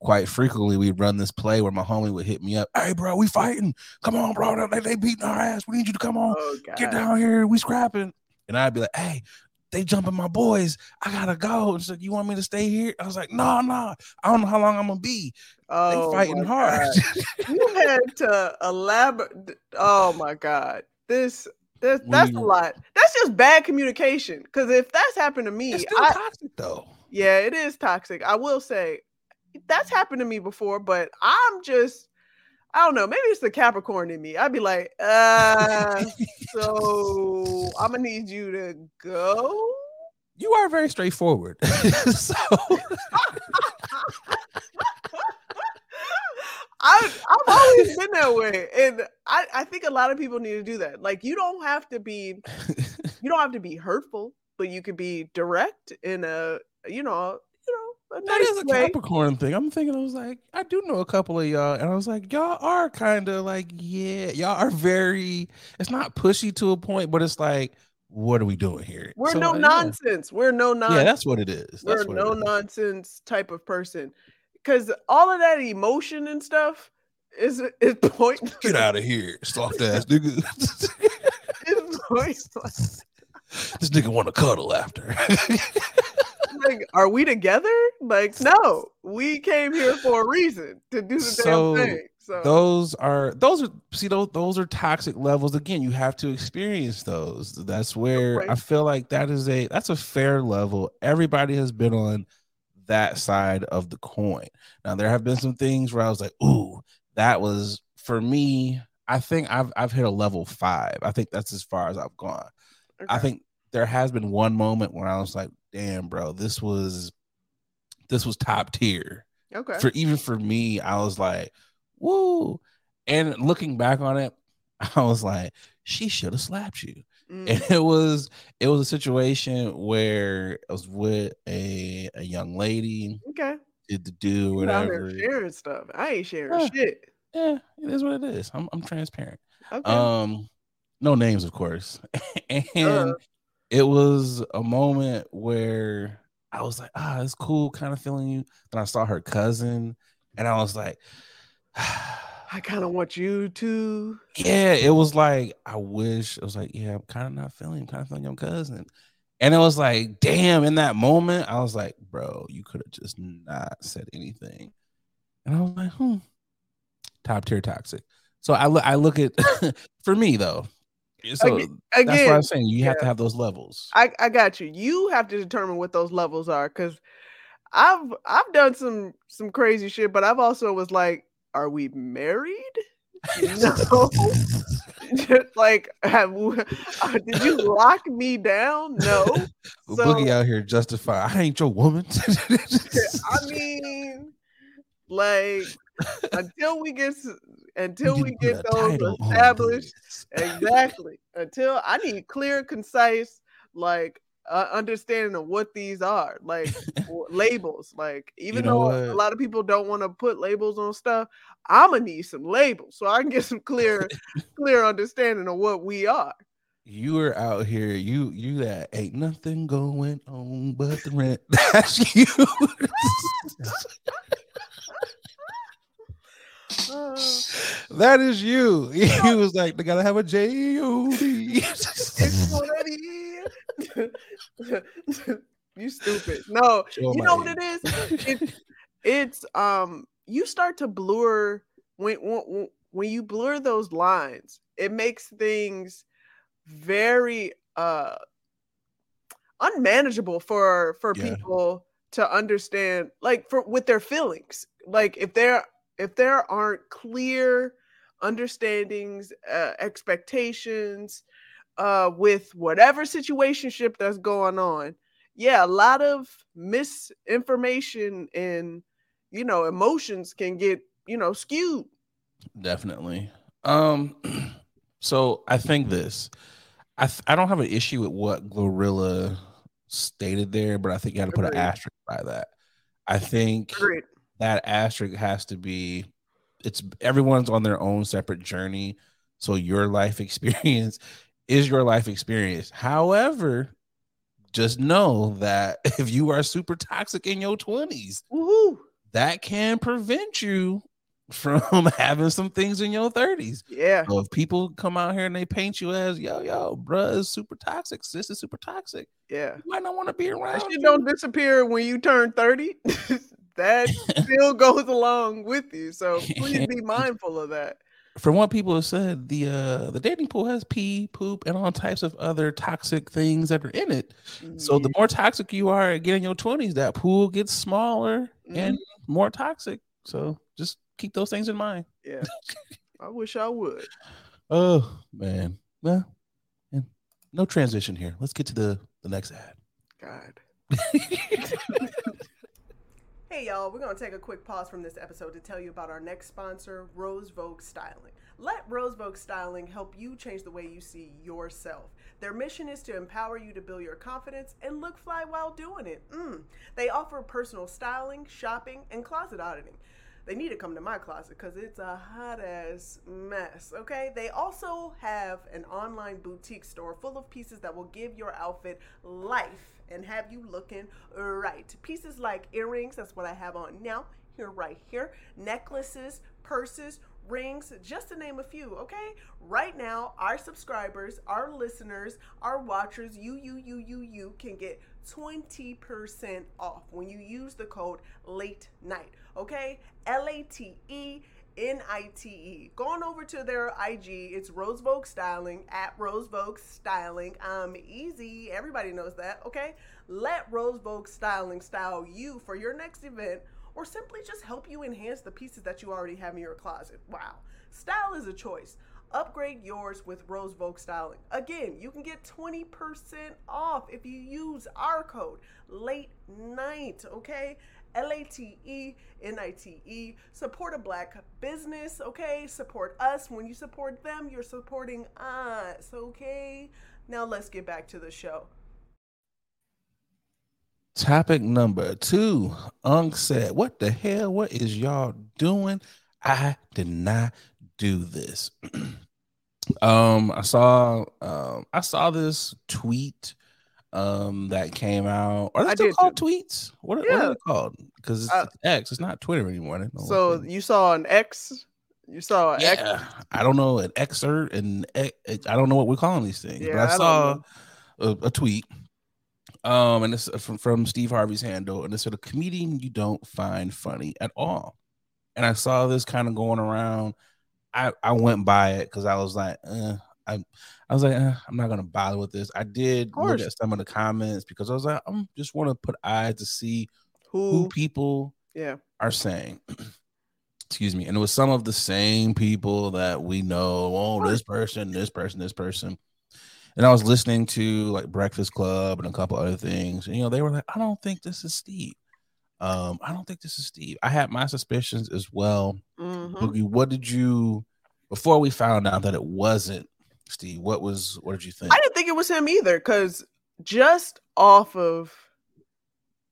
quite frequently, we'd run this play where my homie would hit me up. Hey, bro, we fighting. Come on, bro. They, they beating our ass. We need you to come on. Oh, get down here. We scrapping. And I'd be like, hey, they jumping my boys. I got to go. And she's like, you want me to stay here? I was like, no, nah, no. Nah. I don't know how long I'm going to be. Oh, they fighting hard. You had to elaborate. Oh, my God. This, this that's we, a lot. That's just bad communication. Because if that's happened to me. It's still I, toxic, though. Yeah, it is toxic. I will say. That's happened to me before, but I'm just, I don't know, maybe it's the Capricorn in me. I'd be like, uh, so I'm going to need you to go. You are very straightforward. so I, I've always been that way. And I, I think a lot of people need to do that. Like, you don't have to be, you don't have to be hurtful, but you could be direct in a, you know, Nice that is a way. Capricorn thing. I'm thinking, I was like, I do know a couple of y'all, and I was like, y'all are kind of like, yeah, y'all are very, it's not pushy to a point, but it's like, what are we doing here? We're so, no like, nonsense. Yeah. We're no nonsense. Yeah, that's what it is. That's We're no is. nonsense type of person. Because all of that emotion and stuff is, is pointless. Get out of here, soft ass nigga. It's pointless. This nigga want to cuddle after. Like, are we together? Like, no, we came here for a reason to do the so damn thing. So those are those are see those those are toxic levels. Again, you have to experience those. That's where right. I feel like that is a that's a fair level. Everybody has been on that side of the coin. Now there have been some things where I was like, ooh, that was for me. I think I've I've hit a level five. I think that's as far as I've gone. Okay. I think there has been one moment where I was like, damn, bro, this was this was top tier. Okay. For even for me, I was like, woo. And looking back on it, I was like, she should have slapped you. Mm. And it was it was a situation where I was with a, a young lady. Okay. Did the do whatever. Sharing stuff. I ain't sharing yeah. shit. Yeah, it is what it is. I'm I'm transparent. Okay. Um, no names, of course. and uh. It was a moment where I was like, ah, it's cool, kind of feeling you. Then I saw her cousin, and I was like, ah. I kind of want you to. Yeah, it was like, I wish. I was like, yeah, I'm kind of not feeling, kind of feeling your cousin. And it was like, damn, in that moment, I was like, bro, you could have just not said anything. And I was like, hmm, top tier toxic. So I, lo- I look at, for me, though, so again, that's what I'm saying. You yeah. have to have those levels. I, I got you. You have to determine what those levels are, because I've I've done some some crazy shit, but I've also was like, are we married? No. Just like, have, did you lock me down? No. So, Boogie out here justify. I ain't your woman. I mean, like, until we get until we get those established, exactly. Until I need clear, concise, like uh, understanding of what these are, like labels. Like, even you know though what? A lot of people don't want to put labels on stuff, I'm gonna need some labels so I can get some clear, clear understanding of what we are. You are out here. You you that ain't nothing going on but the rent. That's you. Uh, that is you. He you know, was like, they gotta have a J O B. You stupid. No, oh, you know what it is? It, it's um, you start to blur when, when when you blur those lines, it makes things very uh unmanageable for for yeah. people to understand, like for with their feelings. Like if they're If there aren't clear understandings, uh, expectations uh, with whatever situationship that's going on, yeah, a lot of misinformation and, you know, emotions can get, you know, skewed. Definitely. Um, so I think this, I th- I don't have an issue with what GloRilla stated there, but I think you got to put an asterisk by that. I think... Agreed. That asterisk has to be, it's everyone's on their own separate journey. So your life experience is your life experience. However, just know that if you are super toxic in your twenties, woo-hoo, that can prevent you from having some things in your thirties. Yeah. So if people come out here and they paint you as, yo, yo, bruh, is super toxic. Sis is super toxic. Yeah. You might not want to be around. That shit don't disappear when you turn thirty. That still goes along with you, so please be mindful of that. From what people have said, the uh, the dating pool has pee, poop, and all types of other toxic things that are in it. Mm-hmm. So the more toxic you are at getting your twenties, that pool gets smaller mm-hmm. and more toxic. So just keep those things in mind. Yeah, I wish I would. Oh man, well, man. No transition here. Let's get to the the next ad. God. Hey y'all, we're going to take a quick pause from this episode to tell you about our next sponsor, Rose Vogue Styling. Let Rose Vogue Styling help you change the way you see yourself. Their mission is to empower you to build your confidence and look fly while doing it. Mm. They offer personal styling, shopping, and closet auditing. They need to come to my closet because it's a hot ass mess, okay? They also have an online boutique store full of pieces that will give your outfit life and have you looking right. Pieces like earrings, that's what I have on now, here, right here, necklaces, purses, rings, just to name a few, okay? Right now, our subscribers, our listeners, our watchers, you, you, you, you, you can get twenty percent off when you use the code late night, okay? L A T E N I T E. Going over to their I G, it's Rose Vogue Styling, at Rose Vogue Styling. Um, easy, everybody knows that, okay? Let Rose Vogue Styling style you for your next event, or simply just help you enhance the pieces that you already have in your closet. Wow. Style is a choice. Upgrade yours with Rose Vogue Styling. Again, you can get twenty percent off if you use our code, late night, okay? L A T E N I T E. Support a black business, okay? Support us. When you support them, you're supporting us, okay? Now let's get back to the show. Topic number two. Unk said, what the hell? What is y'all doing? I did not do this. um, I saw um, I saw this tweet um that came out. Are they still called too. tweets? What, yeah. what are they called? Because it's, uh, it's X. It's not Twitter anymore. So you saw an X. You saw an yeah. X. I don't know an excerpt and I don't know what we're calling these things. Yeah, but I, I saw a, a tweet Um, and this from, from Steve Harvey's handle, and it said, a comedian you don't find funny at all. And I saw this kind of going around. I, I went by it because I was like, eh. I, I was like, eh, I'm not gonna bother with this. I did look at some of the comments because I was like, I just want to put eyes to see who, who people yeah. are saying. Excuse me. And it was some of the same people that we know. Oh, this person, this person, this person. And I was listening to like Breakfast Club and a couple other things. And, you know, they were like, I don't think this is Steve. Um, I don't think this is Steve. I had my suspicions as well. Mm-hmm. Boogie, what did you, before we found out that it wasn't Steve, what was, what did you think? I didn't think it was him either. Cause just off of,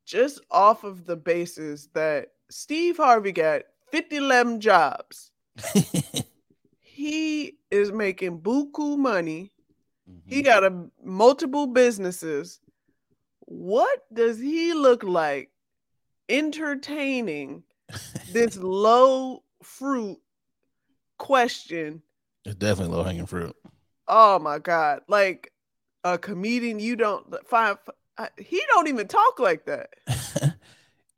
just off of the basis that Steve Harvey got fifty-one jobs. He is making buku money. Mm-hmm. He got a multiple businesses. What does he look like entertaining this low fruit question? It's definitely low hanging fruit. Oh my God. Like a comedian you don't find, he don't even talk like that.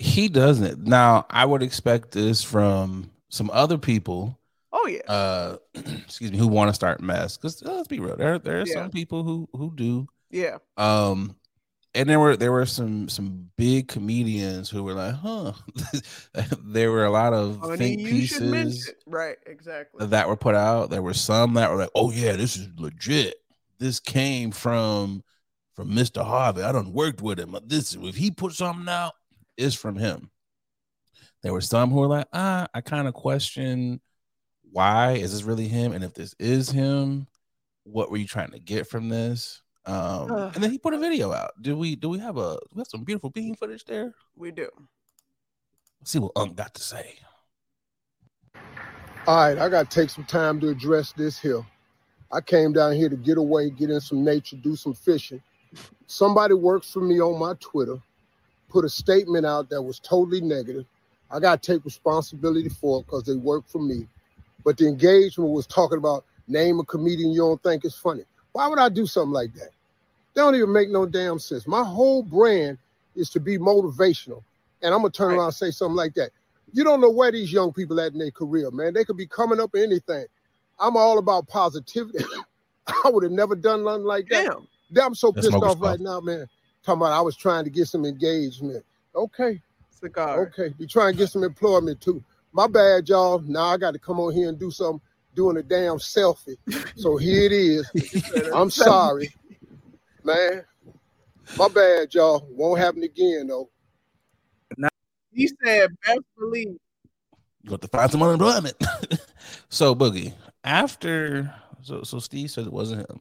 He doesn't. Now, I would expect this from some other people. Oh yeah. Uh, excuse me, who want to start mess? Because uh, let's be real, there there are yeah. some people who who do. Yeah. Um, and there were there were some some big comedians who were like, huh. There were a lot of Honey, think you pieces, should mention. Right? Exactly. That were put out. There were some that were like, oh yeah, this is legit. This came from from Mister Harvey. I done worked with him. This if he put something out, it's from him. There were some who were like, ah, I kind of question. Why is this really him? And if this is him, what were you trying to get from this? Um, uh, and then he put a video out. Do we do we have a we have some beautiful bean footage there? We do. Let's see what Unc got to say. All right, I got to take some time to address this here. I came down here to get away, get in some nature, do some fishing. Somebody works for me on my Twitter, put a statement out that was totally negative. I got to take responsibility for it because they work for me. But the engagement was talking about name a comedian you don't think is funny. Why would I do something like that? They don't even make no damn sense. My whole brand is to be motivational. And I'm going to turn around and say something like that. You don't know where these young people at in their career, man. They could be coming up with anything. I'm all about positivity. I would have never done nothing like that. Damn. I'm so pissed off right now, man. Talking about I was trying to get some engagement. Okay. Cigar. Okay. Be trying to get some employment, too. My bad, y'all. Now I got to come on here and do something, doing a damn selfie. So here it is. I'm sorry, man. My bad, y'all. Won't happen again, though. He said, best believe. You got to find some unemployment. So, Boogie, after, so, so Steve said it wasn't him.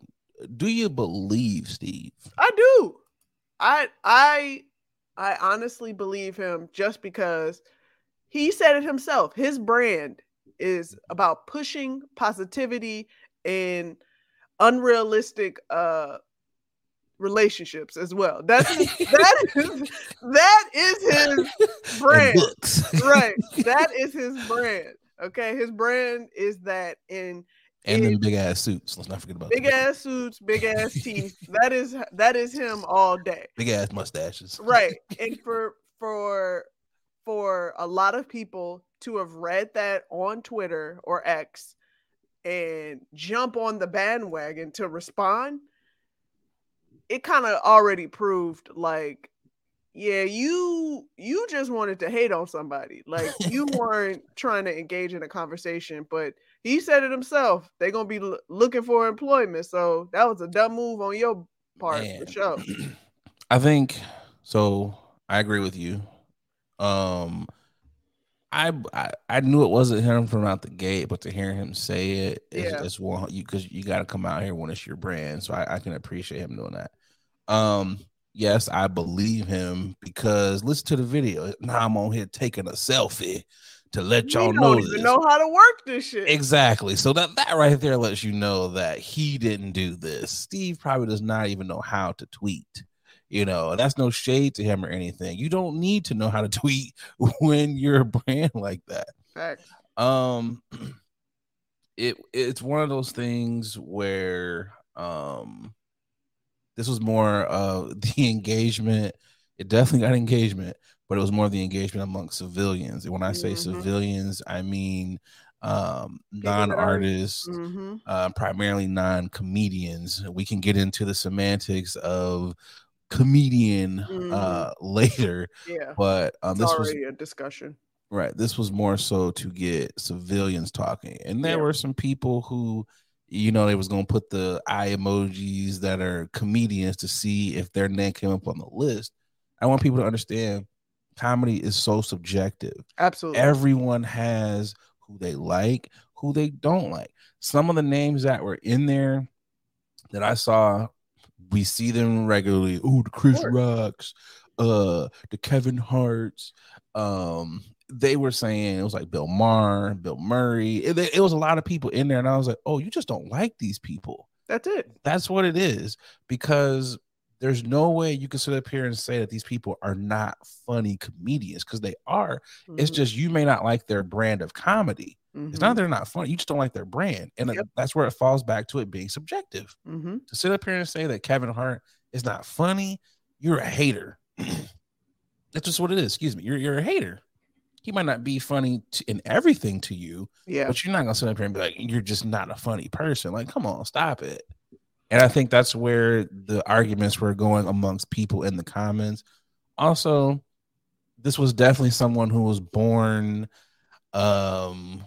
Do you believe Steve? I do. I, I, I honestly believe him just because he said it himself. His brand is about pushing positivity and unrealistic uh, relationships as well. That's his, that is that is his brand, right? That is his brand. Okay, his brand is that in and in big ass suits. Let's not forget about big that. ass suits, big ass teeth. That is that is him all day. Big ass mustaches, right? And for for. for a lot of people to have read that on Twitter or X and jump on the bandwagon to respond, it kind of already proved like, yeah, you you just wanted to hate on somebody. Like you weren't trying to engage in a conversation, but he said it himself. They're going to be l- looking for employment. So that was a dumb move on your part, man, for sure. I think, so I agree with you. Um, I, I I knew it wasn't him from out the gate, but to hear him say it is yeah. is one you because you got to come out here when it's your brand. So I, I can appreciate him doing that. Um, yes, I believe him because listen to the video. Now I'm on here taking a selfie to let y'all know. He don't even know how to work this shit. Exactly. So that that right there lets you know that he didn't do this. Steve probably does not even know how to tweet. You know, that's no shade to him or anything. You don't need to know how to tweet when you're a brand like that. Fact. Um, it it's one of those things where um, This was more uh, the engagement. It definitely got engagement, but it was more the engagement amongst civilians. And when I say mm-hmm. civilians, I mean um, non-artists, mm-hmm. uh, primarily non-comedians. We can get into the semantics of comedian mm-hmm. uh, later. Yeah, but um, this was a discussion. Right. This was more so to get civilians talking. And there yeah. were some people who, you know, they was going to put the eye emojis that are comedians to see if their name came up on the list. I want people to understand comedy is so subjective. Absolutely. Everyone has who they like, who they don't like. Some of the names that were in there that I saw, we see them regularly. Ooh, the Chris Rocks, uh, the Kevin Harts, um, they were saying it was like Bill Maher, Bill Murray. It, it was a lot of people in there. And I was like, oh, you just don't like these people. That's it. That's what it is. Because there's no way you can sit up here and say that these people are not funny comedians, because they are. Mm-hmm. It's just you may not like their brand of comedy. Mm-hmm. It's not that they're not funny. You just don't like their brand. And yep. that's where it falls back to it being subjective. Mm-hmm. To sit up here and say that Kevin Hart is not funny, you're a hater. That's just what it is. Excuse me. You're, you're a hater. He might not be funny to, in everything to you, yeah. but you're not going to sit up here and be like, you're just not a funny person. Like, come on, stop it. And I think that's where the arguments were going amongst people in the comments. Also, this was definitely someone who was born, um,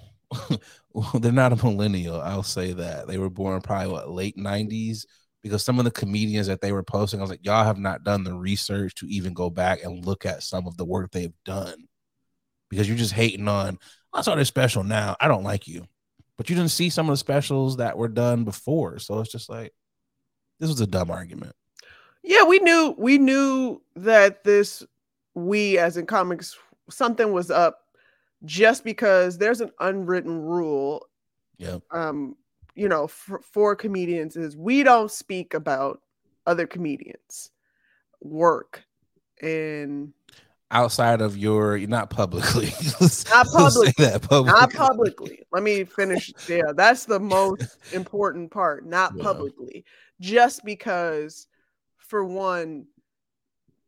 they're not a millennial. I'll say that. They were born probably, what, late nineties? Because some of the comedians that they were posting, I was like, y'all have not done the research to even go back and look at some of the work they've done. Because you're just hating on, I saw this special now. I don't like you. But you didn't see some of the specials that were done before. So it's just like, this was a dumb argument. Yeah, we knew we knew that this, we as in comics, something was up just because there's an unwritten rule. Yeah. Um, you know, for, for comedians is we don't speak about other comedians' work and outside of your, not publicly. Not publicly. That publicly. Not publicly. Let me finish there. That's the most important part. Not yeah. publicly. Just because, for one,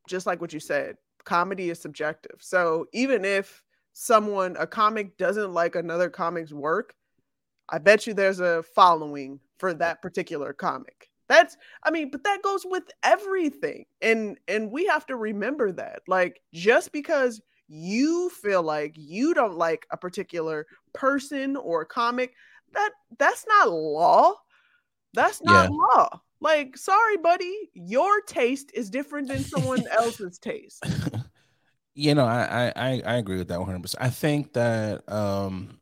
just like what you said, comedy is subjective. So even if someone, a comic, doesn't like another comic's work, I bet you there's a following for that particular comic. That's, I mean, but that goes with everything. And and we have to remember that. Like, just because you feel like you don't like a particular person or comic, that that's not law. That's not yeah. law. Like, sorry, buddy, your taste is different than someone else's taste. You know, I, I, I agree with that one hundred percent. I think that um,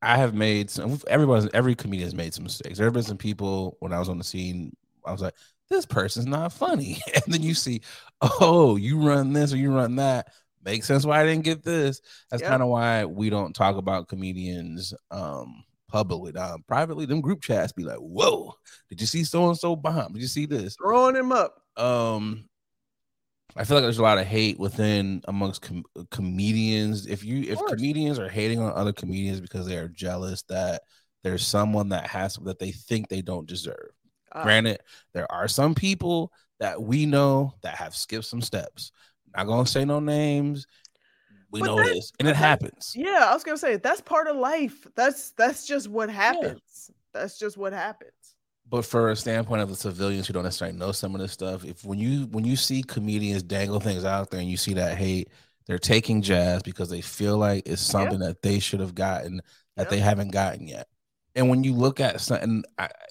I have made some, everybody's, every comedian has made some mistakes. There have been some people when I was on the scene, I was like, this person's not funny. And then you see, oh, you run this or you run that. Makes sense why I didn't get this. That's yeah. kind of why we don't talk about comedians um, publicly. Um, privately, them group chats be like, whoa, did you see so-and-so bomb? Did you see this? Throwing him up. Um, I feel like there's a lot of hate within amongst com- comedians. If you, if comedians are hating on other comedians because they are jealous that there's someone that has something that they think they don't deserve. Uh, Granted, there are some people that we know that have skipped some steps. I'm not gonna say no names. We know that, this, and it happens. Yeah, I was gonna say that's part of life. That's that's just what happens. Yeah. That's just what happens. But for a standpoint of the civilians who don't necessarily know some of this stuff, if when you when you see comedians dangle things out there and you see that hate, they're taking jabs because they feel like it's something yeah. that they should have gotten that yeah. they haven't gotten yet. And when you look at something,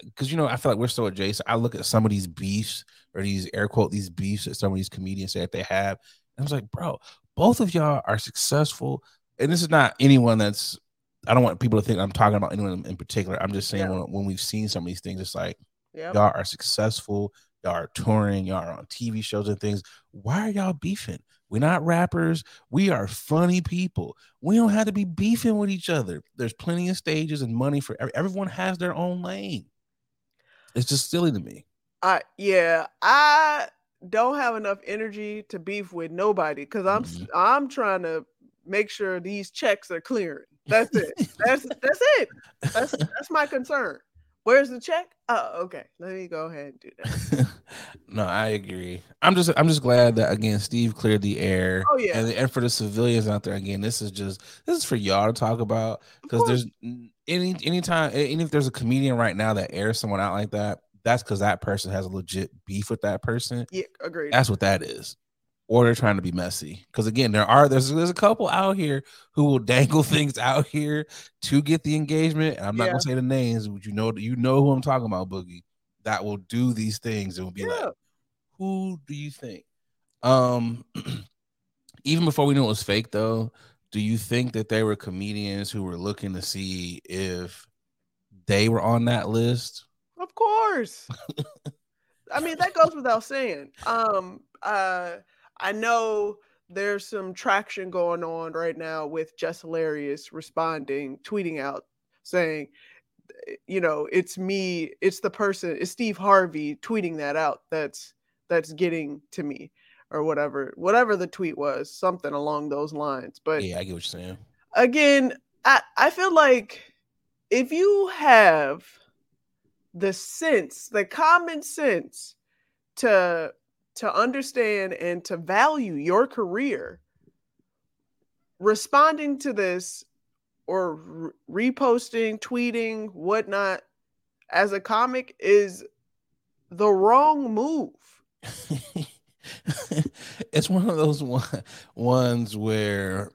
because you know, I feel like we're so adjacent. I look at some of these beefs or these air quote these beefs that some of these comedians say that they have, and I was like, bro, both of y'all are successful, and this is not anyone that's. I don't want people to think I'm talking about anyone in particular. I'm just saying yeah. when, when we've seen some of these things, it's like yep. y'all are successful, y'all are touring, y'all are on T V shows and things. Why are y'all beefing? We're not rappers. We are funny people. We don't have to be beefing with each other. There's plenty of stages and money for every, everyone has their own lane. It's just silly to me. Uh, yeah, I don't have enough energy to beef with nobody because I'm mm-hmm. I'm trying to make sure these checks are clearing. That's it. That's that's it. That's that's my concern. Where's the check? Oh, okay. Let me go ahead and do that. No, I agree. I'm just I'm just glad that, again, Steve cleared the air. Oh, yeah. And, and for the civilians out there, again, this is just this is for y'all to talk about, because there's any anytime any if there's a comedian right now that airs someone out like that, that's because that person has a legit beef with that person. Yeah, agreed. That's what that is. Or they're trying to be messy. Because again, there are there's there's a couple out here who will dangle things out here to get the engagement. And I'm not yeah. gonna say the names, but you know you know who I'm talking about, Boogie. That will do these things. It will be yeah. like, who do you think? Um, even before we knew it was fake, though, do you think that they were comedians who were looking to see if they were on that list? Of course. I mean, that goes without saying. Um, uh. I know there's some traction going on right now with Just Hilarious responding, tweeting out, saying, you know, it's me, it's the person, it's Steve Harvey tweeting that out that's that's getting to me or whatever. Whatever the tweet was, something along those lines. But yeah, I get what you're saying. Again, I, I feel like if you have the sense, the common sense to... to understand and to value your career, responding to this or re- reposting, tweeting, whatnot, as a comic is the wrong move. It's one of those one- ones where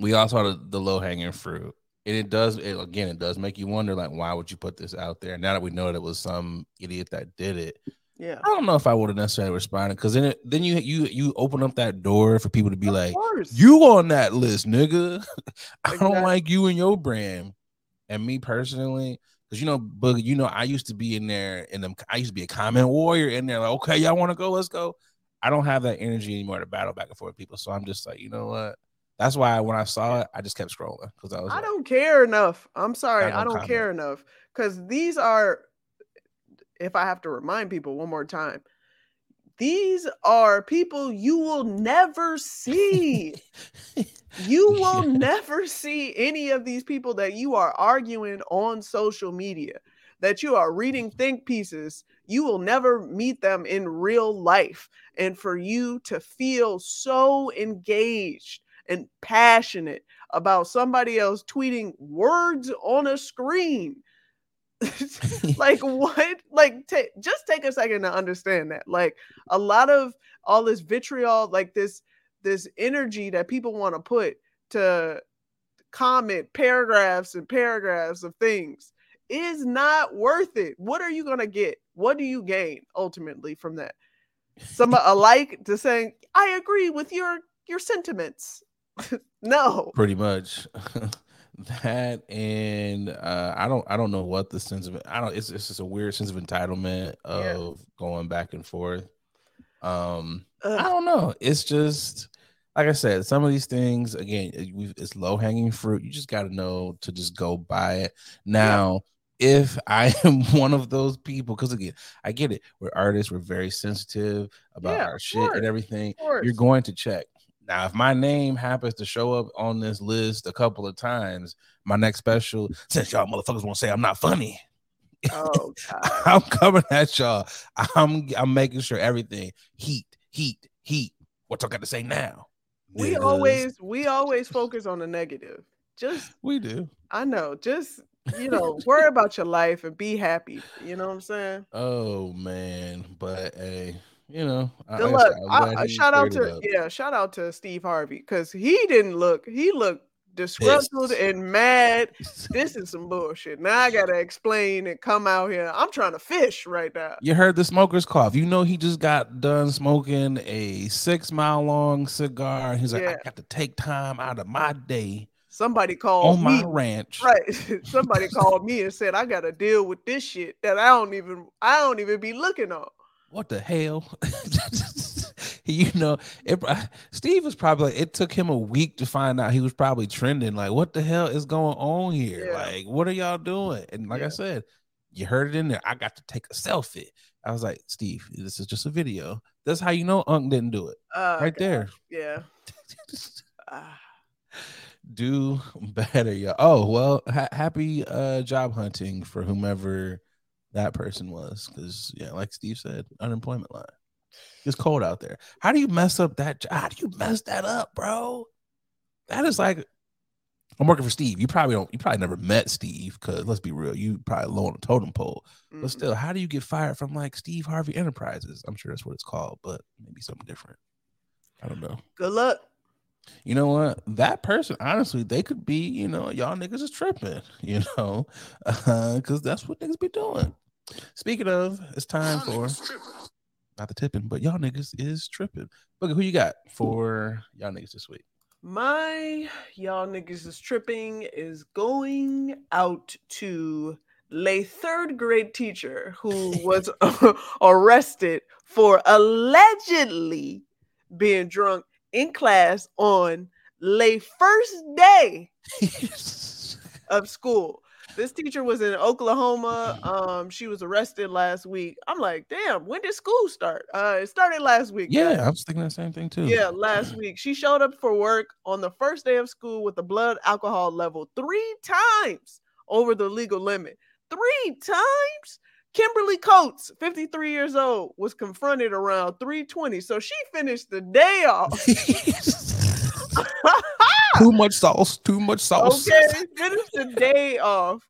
we all saw the, the low-hanging fruit. And it does, it, again, it does make you wonder, like, why would you put this out there? Now that we know that it was some idiot that did it, yeah, I don't know if I would have necessarily responded, because then it, then you you you open up that door for people to be of like, course. You on that list, nigga. I exactly. don't like you and your brand. And me personally, because you know, Boogie, you know, I used to be in there, and them, I used to be a comment warrior in there. Like, okay, y'all want to go? Let's go. I don't have that energy anymore to battle back and forth with people. So I'm just like, you know what? That's why when I saw it, I just kept scrolling because I was. I like, don't care enough. I'm sorry, I don't, I don't care enough because these are. If I have to remind people one more time, these are people you will never see. You will yeah. never see any of these people that you are arguing on social media, that you are reading think pieces. You will never meet them in real life. And for you to feel so engaged and passionate about somebody else tweeting words on a screen, like what like t- just take a second to understand that, like, a lot of all this vitriol, like this this energy that people want to put to comment paragraphs and paragraphs of things is not worth it. What are you gonna get? What do you gain ultimately from that? Some alike to saying I agree with your your sentiments. No, pretty much. That and uh, I don't I don't know what the sense of I don't it's it's just a weird sense of entitlement of yeah. going back and forth. Um, Ugh. I don't know. It's just like I said, some of these things again, it, we've, it's low hanging fruit. You just got to know to just go buy it. Now, yeah. if I am one of those people, because again, I get it. We're artists. We're very sensitive about yeah, our shit course, and everything. You're going to check. Now, if my name happens to show up on this list a couple of times, my next special, since y'all motherfuckers won't say I'm not funny, oh, God. I'm coming at y'all. I'm I'm making sure everything heat, heat, heat. What y'all got to say now? We niggas. always we always focus on the negative. Just we do. I know. Just you know, worry about your life and be happy. You know what I'm saying? Oh man, but hey. You know, I, look, I, I, shout out to yeah, shout out to Steve Harvey because he didn't look he looked disgruntled yes. and mad. This is some bullshit. Now I gotta explain and come out here. I'm trying to fish right now. You heard the smoker's cough. You know he just got done smoking a six mile long cigar. He's like, yeah. I got to take time out of my day. Somebody called on me. my ranch. Right. Somebody called me and said I gotta deal with this shit that I don't even I don't even be looking on. What the hell? You know, it, Steve was probably, it took him a week to find out he was probably trending. Like, what the hell is going on here? Yeah. Like, what are y'all doing? And like yeah. I said, you heard it in there. I got to take a selfie. I was like, Steve, this is just a video. That's how you know Unc didn't do it. Uh, right God. there. Yeah. do better, y'all. Oh, well, ha- happy uh, job hunting for whomever that person was. Because, yeah, like Steve said, unemployment line. It's cold out there. How do you mess up that? How do you mess that up, bro? That is like, I'm working for Steve. You probably don't. You probably never met Steve because let's be real, you probably low on a totem pole. Mm-hmm. But still, how do you get fired from like Steve Harvey Enterprises? I'm sure that's what it's called, but maybe something different. I don't know. Good luck. You know what? That person, honestly, they could be. You know, y'all niggas is tripping. You know, because uh, that's what niggas be doing. Speaking of, it's time for. Not the tipping, but y'all niggas is tripping. Look, who you got for y'all niggas this week? My y'all niggas is tripping is going out to a third grade teacher who was arrested for allegedly being drunk in class on the first day of school. This teacher was in Oklahoma. Um, she was arrested last week. I'm like, damn, when did school start? Uh, it started last week. Yeah, guys. I was thinking the same thing too. Yeah, last week. She showed up for work on the first day of school with a blood alcohol level three times over the legal limit. Three times? Kimberly Coates, fifty-three years old, was confronted around three twenty. So she finished the day off. Too much sauce, too much sauce. Okay, finished the day off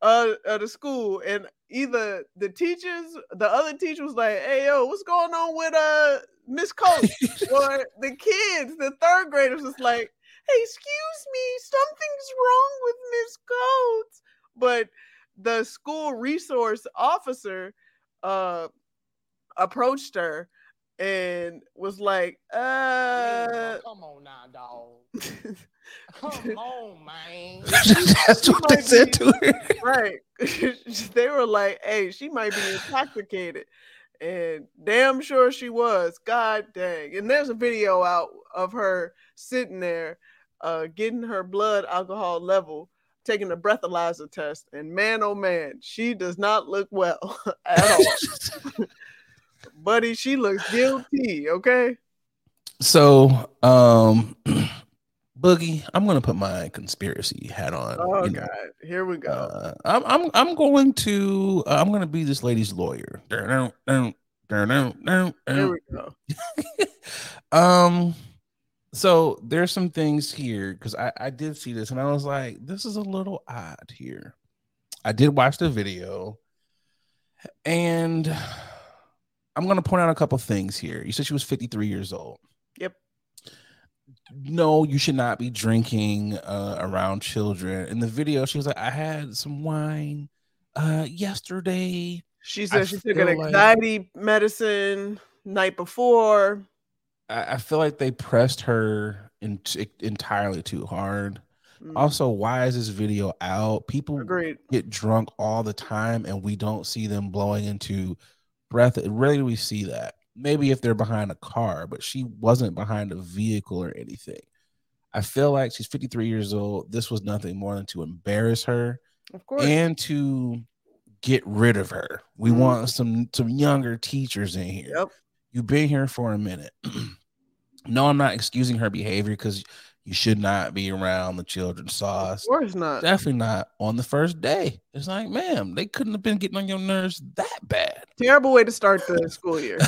uh, of the school, and either the teachers, the other teacher was like, hey, yo, what's going on with uh Miss Coates? Or the kids, the third graders was like, hey, excuse me, something's wrong with Miss Coates. But the school resource officer uh, approached her and was like, uh, come on now, dog. Come on, man. That's what they said to her. Right. They were like, hey, she might be intoxicated. And damn sure she was. God dang. And there's a video out of her sitting there, uh, getting her blood alcohol level, taking a breathalyzer test. And man, oh man, she does not look well at all. Buddy, she looks guilty, okay? So, um, Boogie, I'm gonna put my conspiracy hat on. Oh God, know. Here we go. Uh, I'm, I'm, I'm going to, uh, I'm gonna be this lady's lawyer. Here we go. um, so there's some things here because I, I did see this and I was like, this is a little odd here. I did watch the video, and I'm going to point out a couple things here. You said she was fifty-three years old. Yep. No, you should not be drinking uh, around children. In the video, she was like, I had some wine uh, yesterday. She said I she took an anxiety like, medicine night before. I, I feel like they pressed her in, entirely too hard. Mm. Also, why is this video out? People Agreed. Get drunk all the time, and we don't see them blowing into breath. Really, do we see that? Maybe if they're behind a car, but she wasn't behind a vehicle or anything. I feel like she's fifty-three years old. This was nothing more than to embarrass her, of course, and to get rid of her. We mm-hmm. want some some younger teachers in here. Yep. You've been here for a minute. No, I'm not excusing her behavior because you should not be around the children's sauce. Of course not. Definitely not on the first day. It's like, ma'am, they couldn't have been getting on your nerves that bad. Terrible way to start the school year.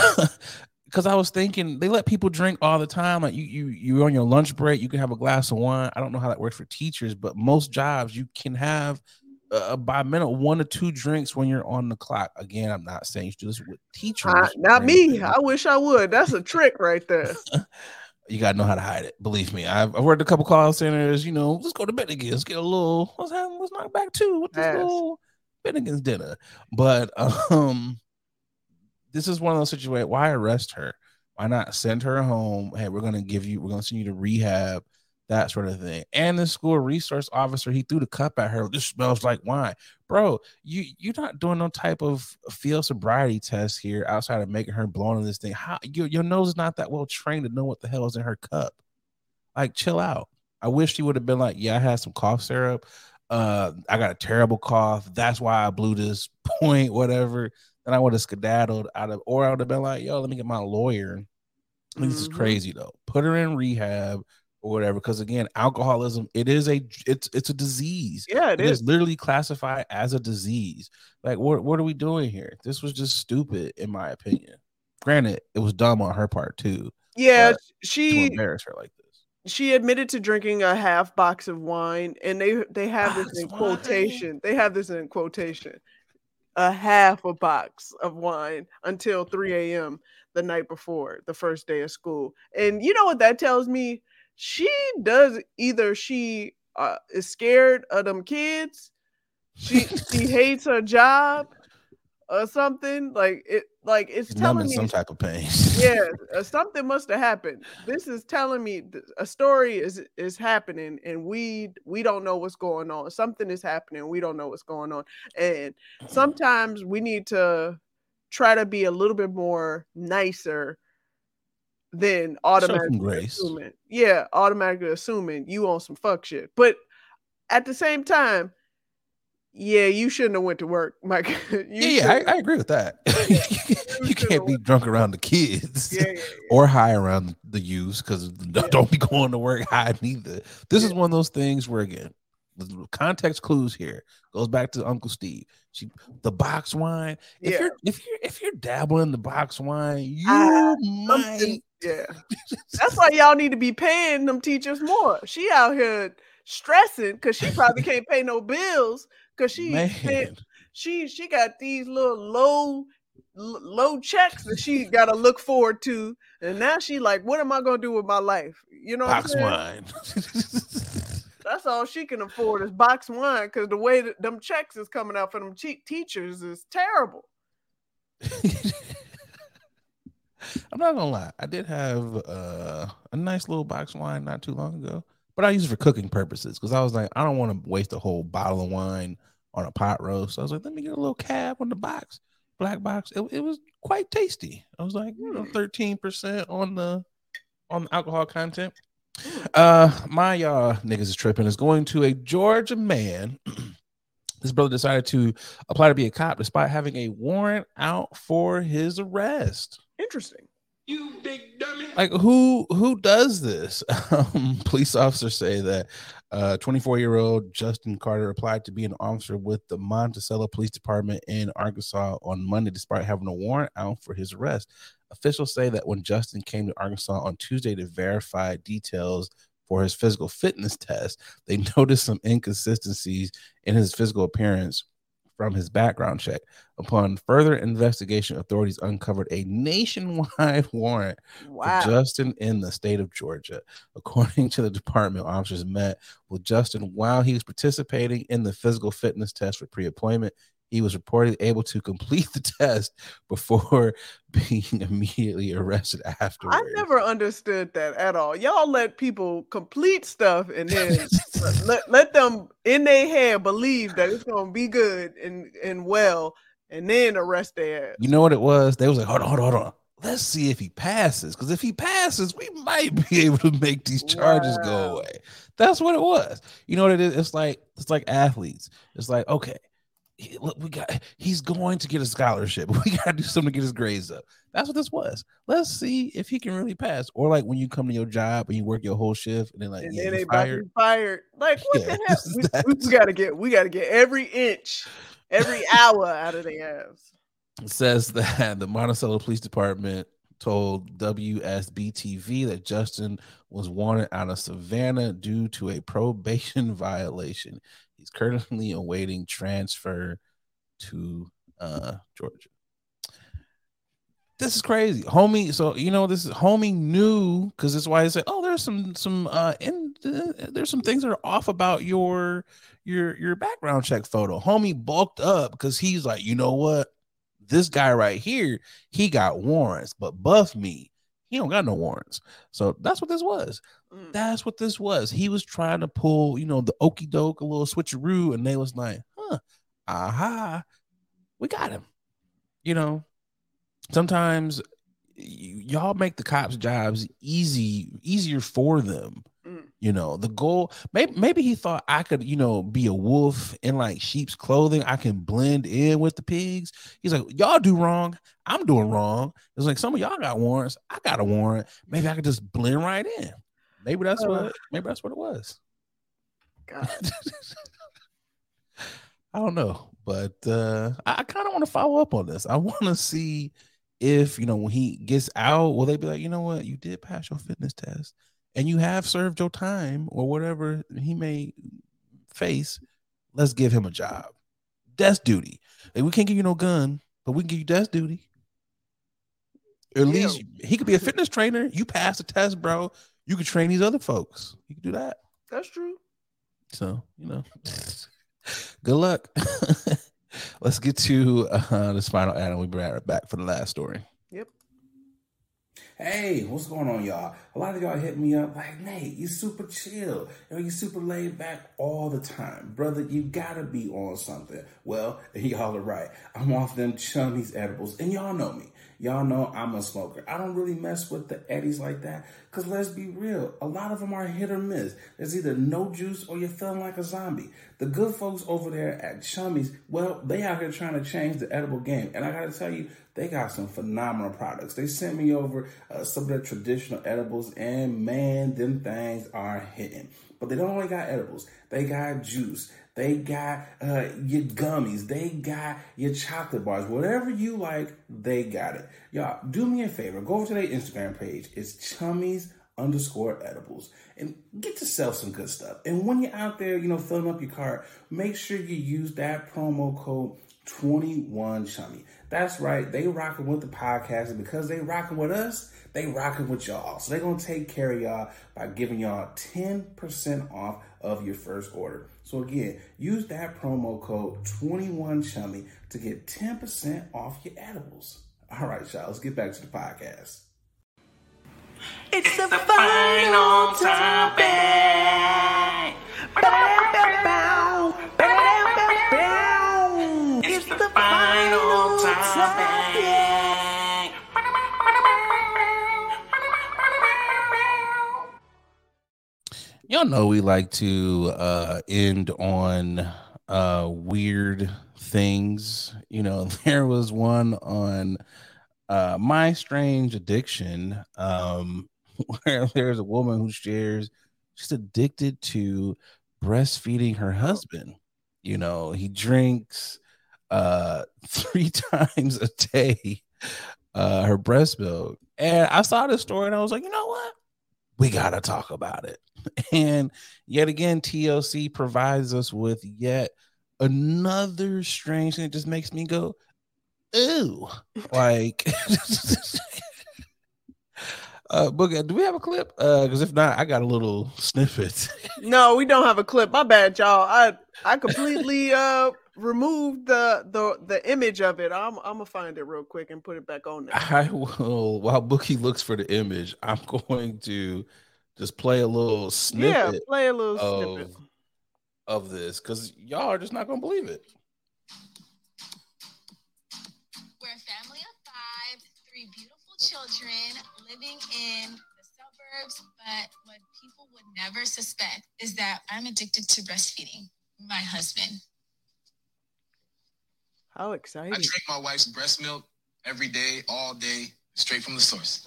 Because I was thinking, they let people drink all the time. Like you, you, you're on your lunch break, you can have a glass of wine. I don't know how that works for teachers, but most jobs you can have uh, by minute one to two drinks when you're on the clock. Again, I'm not saying you do this with teachers. I, not me. Anything. I wish I would. That's a trick right there. You gotta know how to hide it. Believe me, I've, I've worked a couple call centers. You know, let's go to Bennigan's. Let's get a little. Let's have. Let's knock back too with this yes. little Bennigan's dinner. But um, this is one of those situations. Why arrest her? Why not send her home? Hey, we're gonna give you. We're gonna send you to rehab. That sort of thing. And the school resource officer, he threw the cup at her. This smells like wine, bro. You you're not doing no type of field sobriety test here outside of making her blown on this thing. How your your nose is not that well trained to know what the hell is in her cup. Like, chill out. I wish she would have been like, yeah, I had some cough syrup. Uh, I got a terrible cough. That's why I blew this point, whatever. Then I would have skedaddled out of, or I would have been like, yo, let me get my lawyer. Mm-hmm. This is crazy though. Put her in rehab. or whatever. Because again, alcoholism, it is a it's it's a disease. Yeah, it, it is. It's literally classified as a disease. Like, what what are we doing here? This was just stupid, in my opinion. Granted, it was dumb on her part too. Yeah, she embarrassed her like this. She admitted to drinking a half box of wine, and they they have this in quotation. They have this in quotation. A half a box of wine until three a.m. the night before the first day of school. And you know what that tells me? She does either she uh, is scared of them kids, she she hates her job, or something. Like it, like it's She's telling me some type of pain. Yeah, uh, something must have happened. This is telling me th- a story is is happening, and we we don't know what's going on. Something is happening. We don't know what's going on, and sometimes we need to try to be a little bit more nicer than automatically assuming. Yeah, automatically assuming you on some fuck shit. But at the same time, yeah, you shouldn't have went to work, Mike. You yeah, I, I agree with that. you, you can't be drunk around the kids yeah, yeah, yeah. or high around the youths, because yeah. don't be going to work high neither. This yeah. is one of those things where, again, context clues here. Goes back to Uncle Steve. She, the box wine. If yeah. you're if you're if you're dabbling in the box wine, you I, might. Yeah, that's why y'all need to be paying them teachers more. She out here stressing because she probably can't pay no bills. Cause she Man. she she got these little low low checks that she got to look forward to, and now she like, what am I gonna do with my life? You know, box what I'm saying? Wine. That's all she can afford is box wine, because the way that them checks is coming out for them cheap teachers is terrible. I'm not gonna lie, I did have uh, a nice little box wine not too long ago. But I use it for cooking purposes, because I was like, I don't want to waste a whole bottle of wine on a pot roast. So I was like, let me get a little cab on the box, black box. It, it was quite tasty. I was like, you know, thirteen percent on the on the alcohol content. Uh, my y'all uh, niggas is tripping. Is going to a Georgia man. His brother decided to apply to be a cop despite having a warrant out for his arrest. Interesting. You big dummy. Like, who who does this? Um, police officers say that uh, twenty-four-year-old Justin Carter applied to be an officer with the Monticello Police Department in Arkansas on Monday, despite having a warrant out for his arrest. Officials say that when Justin came to Arkansas on Tuesday to verify details for his physical fitness test, they noticed some inconsistencies in his physical appearance from his background check. Upon further investigation, authorities uncovered a nationwide warrant wow. for Justin in the state of Georgia. According to the department, officers met with Justin while he was participating in the physical fitness test for pre-employment. He was reportedly able to complete the test before being immediately arrested afterwards. I never understood that at all. Y'all let people complete stuff and then let, let them in their head believe that it's going to be good and, and well, and then arrest their ass. You know what it was? They was like, hold on, hold on, hold on. Let's see if he passes. Because if he passes, we might be able to make these charges wow. go away. That's what it was. You know what it is? It's like, it's like athletes. It's like, okay. He, look, we got. He's going to get a scholarship. We got to do something to get his grades up. That's what this was. Let's see if he can really pass. Or like when you come to your job and you work your whole shift, and then like and yeah, then they fired. fired. Like what yeah, the hell? We, we gotta get. We gotta get every inch, every hour out of their ass. It says that the Monticello Police Department told W S B T V that Justin was wanted out of Savannah due to a probation violation. He's currently awaiting transfer to uh, Georgia. This is crazy, homie. So you know this is homie knew, because that's why they say, "Oh, there's some some uh, in, uh, there's some things that are off about your your your background check photo." Homie bulked up because he's like, you know what, this guy right here, he got warrants, but buff me, he don't got no warrants. So that's what this was. Mm. That's what this was. He was trying to pull, you know, the okie doke, a little switcheroo, and they was like, huh, aha, we got him. You know, sometimes y- y'all make the cops' jobs easy, easier for them. Mm. You know, the goal, maybe, maybe he thought I could, you know, be a wolf in like sheep's clothing. I can blend in with the pigs. He's like, y'all do wrong. I'm doing wrong. It's like some of y'all got warrants. I got a warrant. Maybe I could just blend right in. Maybe that's uh, what. Maybe that's what it was. God, I don't know, but uh, I, I kind of want to follow up on this. I want to see if, you know, when he gets out, will they be like, you know what, you did pass your fitness test, and you have served your time or whatever he may face. Let's give him a job, desk duty. Like, we can't give you no gun, but we can give you desk duty. Or at Ew. least he could be a fitness trainer. You pass the test, bro. You could train these other folks. You could do that. That's true. So, you know, good luck. Let's get to uh, this final ad, and we'll be right back for the last story. Yep. Hey, what's going on, y'all? A lot of y'all hit me up like, Nate, you super chill. You know, you super laid back all the time. Brother, you gotta be on something. Well, y'all are right. I'm off them Chummies edibles, and y'all know me. Y'all know I'm a smoker. I don't really mess with the eddies like that because let's be real, a lot of them are hit or miss. There's either no juice or you're feeling like a zombie. The good folks over there at Chummies, well, they out here trying to change the edible game. And I got to tell you, they got some phenomenal products. They sent me over uh, some of their traditional edibles, and man, them things are hitting. But they don't only got edibles. They got juice. They got uh, your gummies. They got your chocolate bars. Whatever you like, they got it. Y'all, do me a favor. Go over to their Instagram page. It's Chummies underscore edibles. And get yourself some good stuff. And when you're out there, you know, filling up your cart, make sure you use that promo code twenty-one Chummy. That's right. They rocking with the podcast. And because they rocking with us, they rocking with y'all. So they're going to take care of y'all by giving y'all ten percent off of your first order. So again, use that promo code twenty-one Chummy to get ten percent off your edibles. All right, y'all, let's get back to the podcast. It's, it's the, the final time back. It's the final time back. Y'all know we like to uh, end on uh, weird things. You know, there was one on uh, My Strange Addiction um, where there's a woman who shares she's addicted to breastfeeding her husband. You know, he drinks uh, three times a day uh, her breast milk. And I saw this story and I was like, you know what? We got to talk about it. And yet again, T L C provides us with yet another strange thing. It just makes me go, ooh. Like, uh, Booga, do we have a clip? Because uh, if not, I got a little snippet. No, we don't have a clip. My bad, y'all. I I completely uh, removed the, the the image of it. I'm, I'm going to find it real quick and put it back on there. I will. While Bookie looks for the image, I'm going to just play a little snippet. Yeah, play a little of, snippet of this, because y'all are just not gonna believe it. We're a family of five, three beautiful children living in the suburbs. But what people would never suspect is that I'm addicted to breastfeeding my husband. How exciting! I drink my wife's breast milk every day, all day, straight from the source.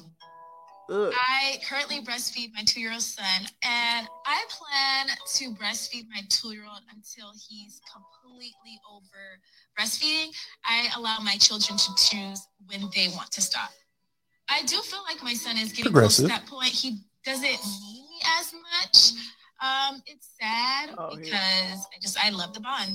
Ugh. I currently breastfeed my two-year-old son, and I plan to breastfeed my two-year-old until he's completely over breastfeeding. I allow my children to choose when they want to stop. I do feel like my son is getting close to that point. He doesn't need me as much. Um, it's sad oh, because yeah. I just I love the bond.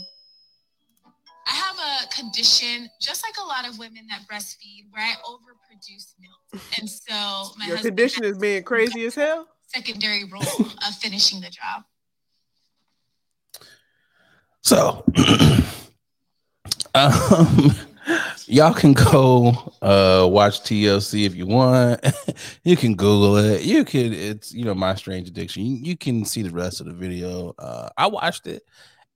I have a condition, just like a lot of women that breastfeed, where I overproduce milk. And so my Your husband condition is being crazy as hell? Secondary role of finishing the job. So, um, y'all can go uh, watch T L C if you want. You can Google it. You can, it's, you know, My Strange Addiction. You, you can see the rest of the video. Uh, I watched it.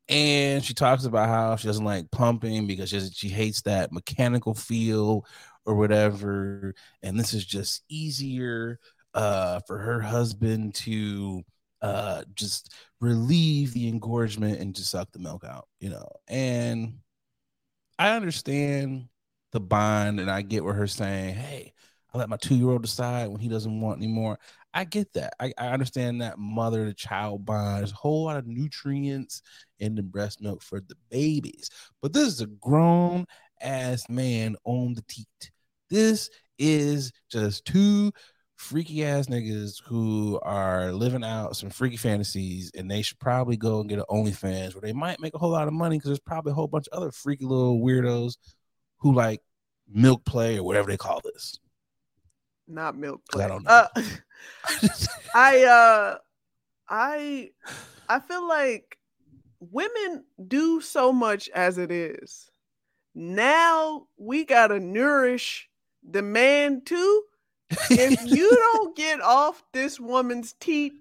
And she talks about how she doesn't like pumping because she, she hates that mechanical feel or whatever. And this is just easier uh, for her husband to uh, just relieve the engorgement and just suck the milk out, you know. And I understand the bond, and I get what her saying, hey, I let my two-year-old decide when he doesn't want anymore. I get that. I, I understand that mother to child bond. There's a whole lot of nutrients in the breast milk for the babies. But this is a grown ass man on the teat. This is just two freaky ass niggas who are living out some freaky fantasies, and they should probably go and get an OnlyFans where they might make a whole lot of money, because there's probably a whole bunch of other freaky little weirdos who like milk play or whatever they call this. Not milk play. I don't know. Uh, I uh I I feel like women do so much as it is. Now we gotta nourish the man too. If you don't get off this woman's teat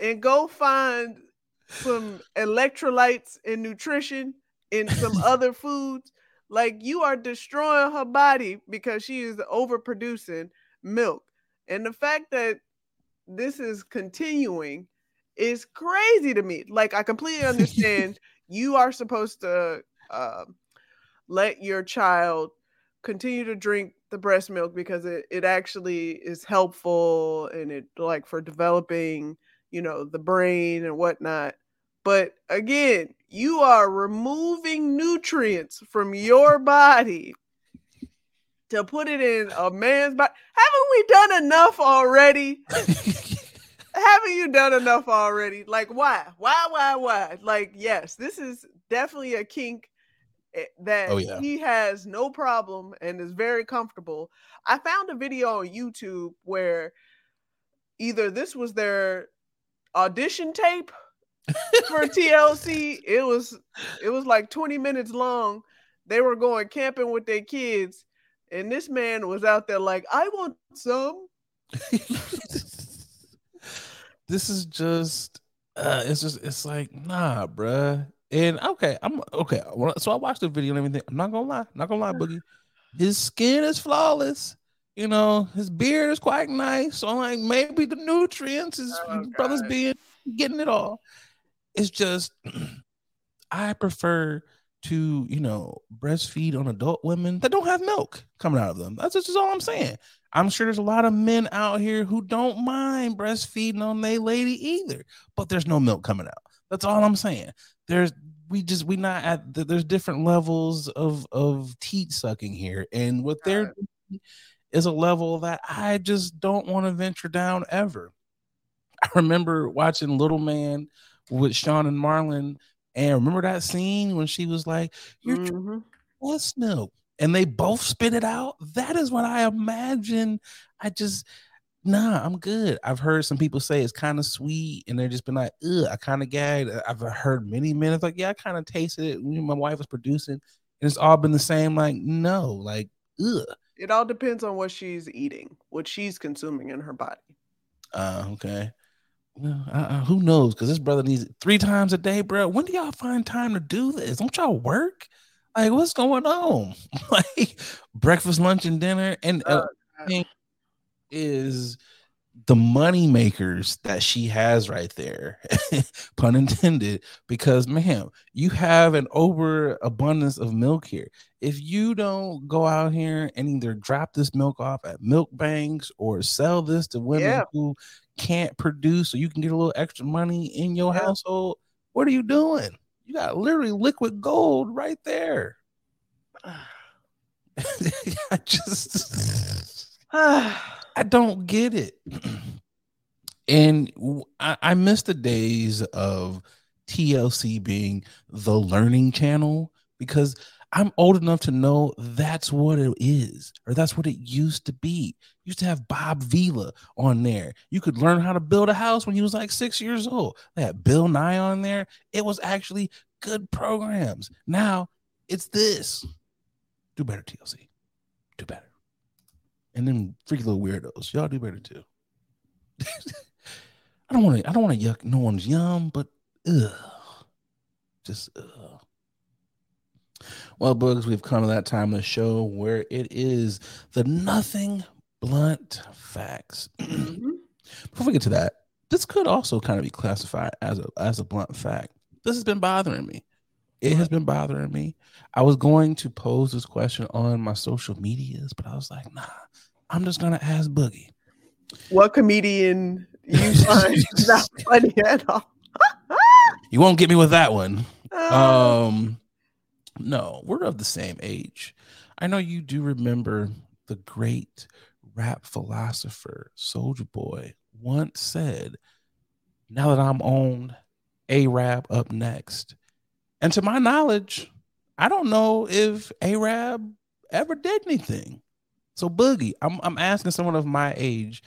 and go find some electrolytes and nutrition in some other foods, like, you are destroying her body because she is overproducing milk. And the fact that this is continuing is crazy to me. Like, I completely understand you are supposed to uh, let your child continue to drink the breast milk because it, it actually is helpful, and it, like, for developing, you know, the brain and whatnot. But again, you are removing nutrients from your body to put it in a man's body. Haven't we done enough already? Haven't you done enough already? Like, why? Why, why, why? Like, yes, this is definitely a kink that oh, yeah. he has no problem and is very comfortable. I found a video on YouTube where either this was their audition tape for T L C. It was it was like twenty minutes long. They were going camping with their kids, and this man was out there like, I want some. This is just uh it's just it's like, nah, bruh. And okay, I'm okay. So I watched the video and everything. I'm not gonna lie, not gonna lie, Boogie. His skin is flawless. You know, his beard is quite nice. So I'm like, maybe the nutrients is oh, brother's being getting it all. It's just, I prefer to, you know, breastfeed on adult women that don't have milk coming out of them. That's just all I'm saying. I'm sure there's a lot of men out here who don't mind breastfeeding on their lady either, but there's no milk coming out. That's all I'm saying. There's we just we not at the, there's different levels of of teat sucking here, and what they're doing is a level that I just don't want to venture down ever. I remember watching Little Man with Sean and Marlon, and remember that scene when she was like, "You're mm-hmm. breast milk," and they both spit it out. That is what I imagine. I just. Nah, I'm good. I've heard some people say it's kind of sweet, and they've just been like, ugh, I kind of gagged. I've heard many men, it's like, yeah, I kind of tasted it when my wife was producing, and it's all been the same, like, no, like, ugh. It all depends on what she's eating, what she's consuming in her body. Uh, okay. Well, I, I, who knows? Because this brother needs it three times a day, bro. When do y'all find time to do this? Don't y'all work? Like, what's going on? Like, breakfast, lunch, and dinner, and uh, uh, is the money makers that she has right there, pun intended, because, ma'am, you have an overabundance of milk here. If you don't go out here and either drop this milk off at milk banks or sell this to women yeah. who can't produce so you can get a little extra money in your yeah. household, what are you doing? You got literally liquid gold right there. I just... I don't get it. And I, I miss the days of T L C being the learning channel, because I'm old enough to know that's what it is, or that's what it used to be. You used to have Bob Vila on there. You could learn how to build a house when you was like six years old. They had Bill Nye on there. It was actually good programs. Now it's this. Do better, T L C. Do better. And then freaky little weirdos, y'all do better too. I don't want to. I don't want to yuck no one's yum, but ugh, just ugh. Well, Bugs, we've come to that time of the show where it is the nothing blunt facts. Before we get to that, this could also kind of be classified as a as a blunt fact. This has been bothering me. It has been bothering me. I was going to pose this question on my social medias, but I was like, nah, I'm just going to ask Boogie. What comedian you find not funny at all? You won't get me with that one. Oh. Um, no, we're of the same age. I know you do remember the great rap philosopher Soulja Boy once said, now that I'm on A-Rab up next. And to my knowledge, I don't know if A-Rab ever did anything. So Boogie, I'm I'm asking someone of my age,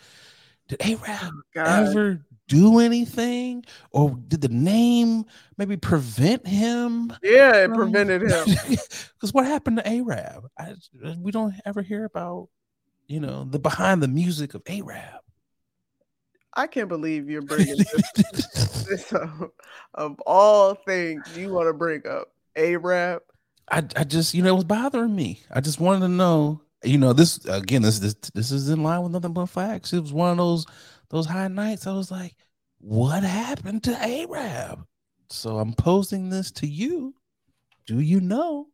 did A-Rab oh, ever do anything, or did the name maybe prevent him? Yeah, it from... prevented him. Because what happened to A-Rab? I, we don't ever hear about, you know, the behind the music of A-Rab. I can't believe you're bringing this, this up. Of all things you want to bring up, A-Rab. I I just, you know, it was bothering me. I just wanted to know, you know, this again. This this this is in line with nothing but facts. It was one of those. Those high nights, I was like, what happened to A-Rab? So I'm posing this to you. Do you know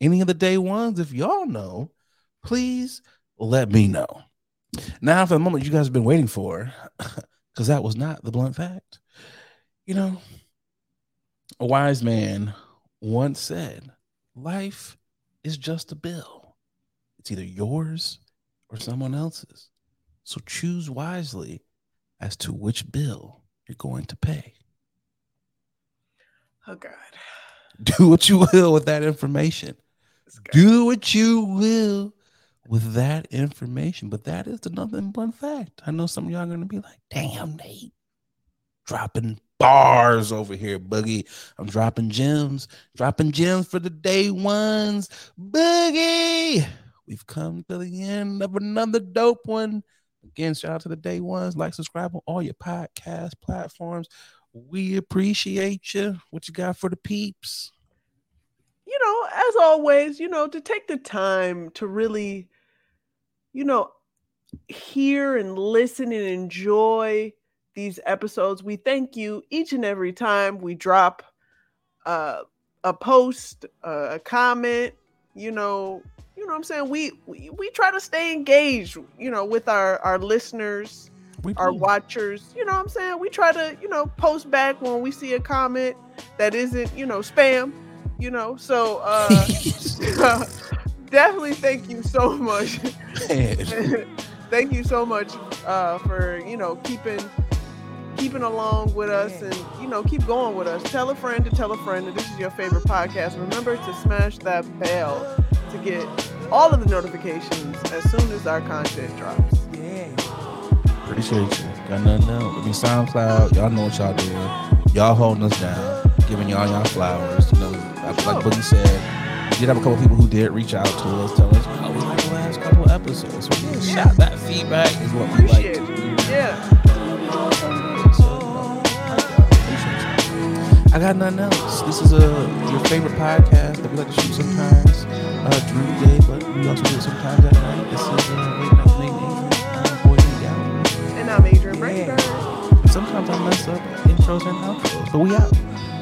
any of the day ones? If y'all know, please let me know. Now, for the moment you guys have been waiting for, because that was not the blunt fact. You know, a wise man once said, life is just a bill. It's either yours or someone else's. So choose wisely as to which bill you're going to pay. Oh, God. Do what you will with that information. Do what you will with that information. But that is the nothing but fact. I know some of y'all are going to be like, damn, Nate, dropping bars over here, Boogie. I'm dropping gems, dropping gems for the day ones. Boogie, we've come to the end of another dope one. Again, shout out to the day ones. Like, subscribe on all your podcast platforms. We appreciate you. What you got for the peeps? You know, as always, you know, to take the time to really, you know, hear and listen and enjoy these episodes. We thank you each and every time we drop uh, a post, uh, a comment, you know, You know what I'm saying? We, we we try to stay engaged, you know, with our, our listeners, we our do. watchers. You know what I'm saying? We try to, you know, post back when we see a comment that isn't, you know, spam, you know. So uh, uh, definitely thank you so much. Thank you so much uh, for, you know, keeping keeping along with us and, you know, keep going with us. Tell a friend to tell a friend that this is your favorite podcast. Remember to smash that bell to get all of the notifications as soon as our content drops. Yeah. Appreciate you. Got nothing else. I mean, SoundCloud, y'all know what y'all doing. Y'all holding us down, giving y'all y'all flowers. You know, like Boogie said, we did have a couple people who did reach out to us, tell us, oh, we like the last couple of episodes. So, yeah, yeah. Shout that feedback is what we like to do. Yeah. I got nothing else. This is a your favorite podcast that we like to shoot sometimes uh, during the day, but we also do it sometimes at night. This is uh, Late Night with Nate and Adrian. I'm Boys in the Hood. And I'm Adrian Brandyburg. Yeah. Sometimes I mess up intros and outros, but we out.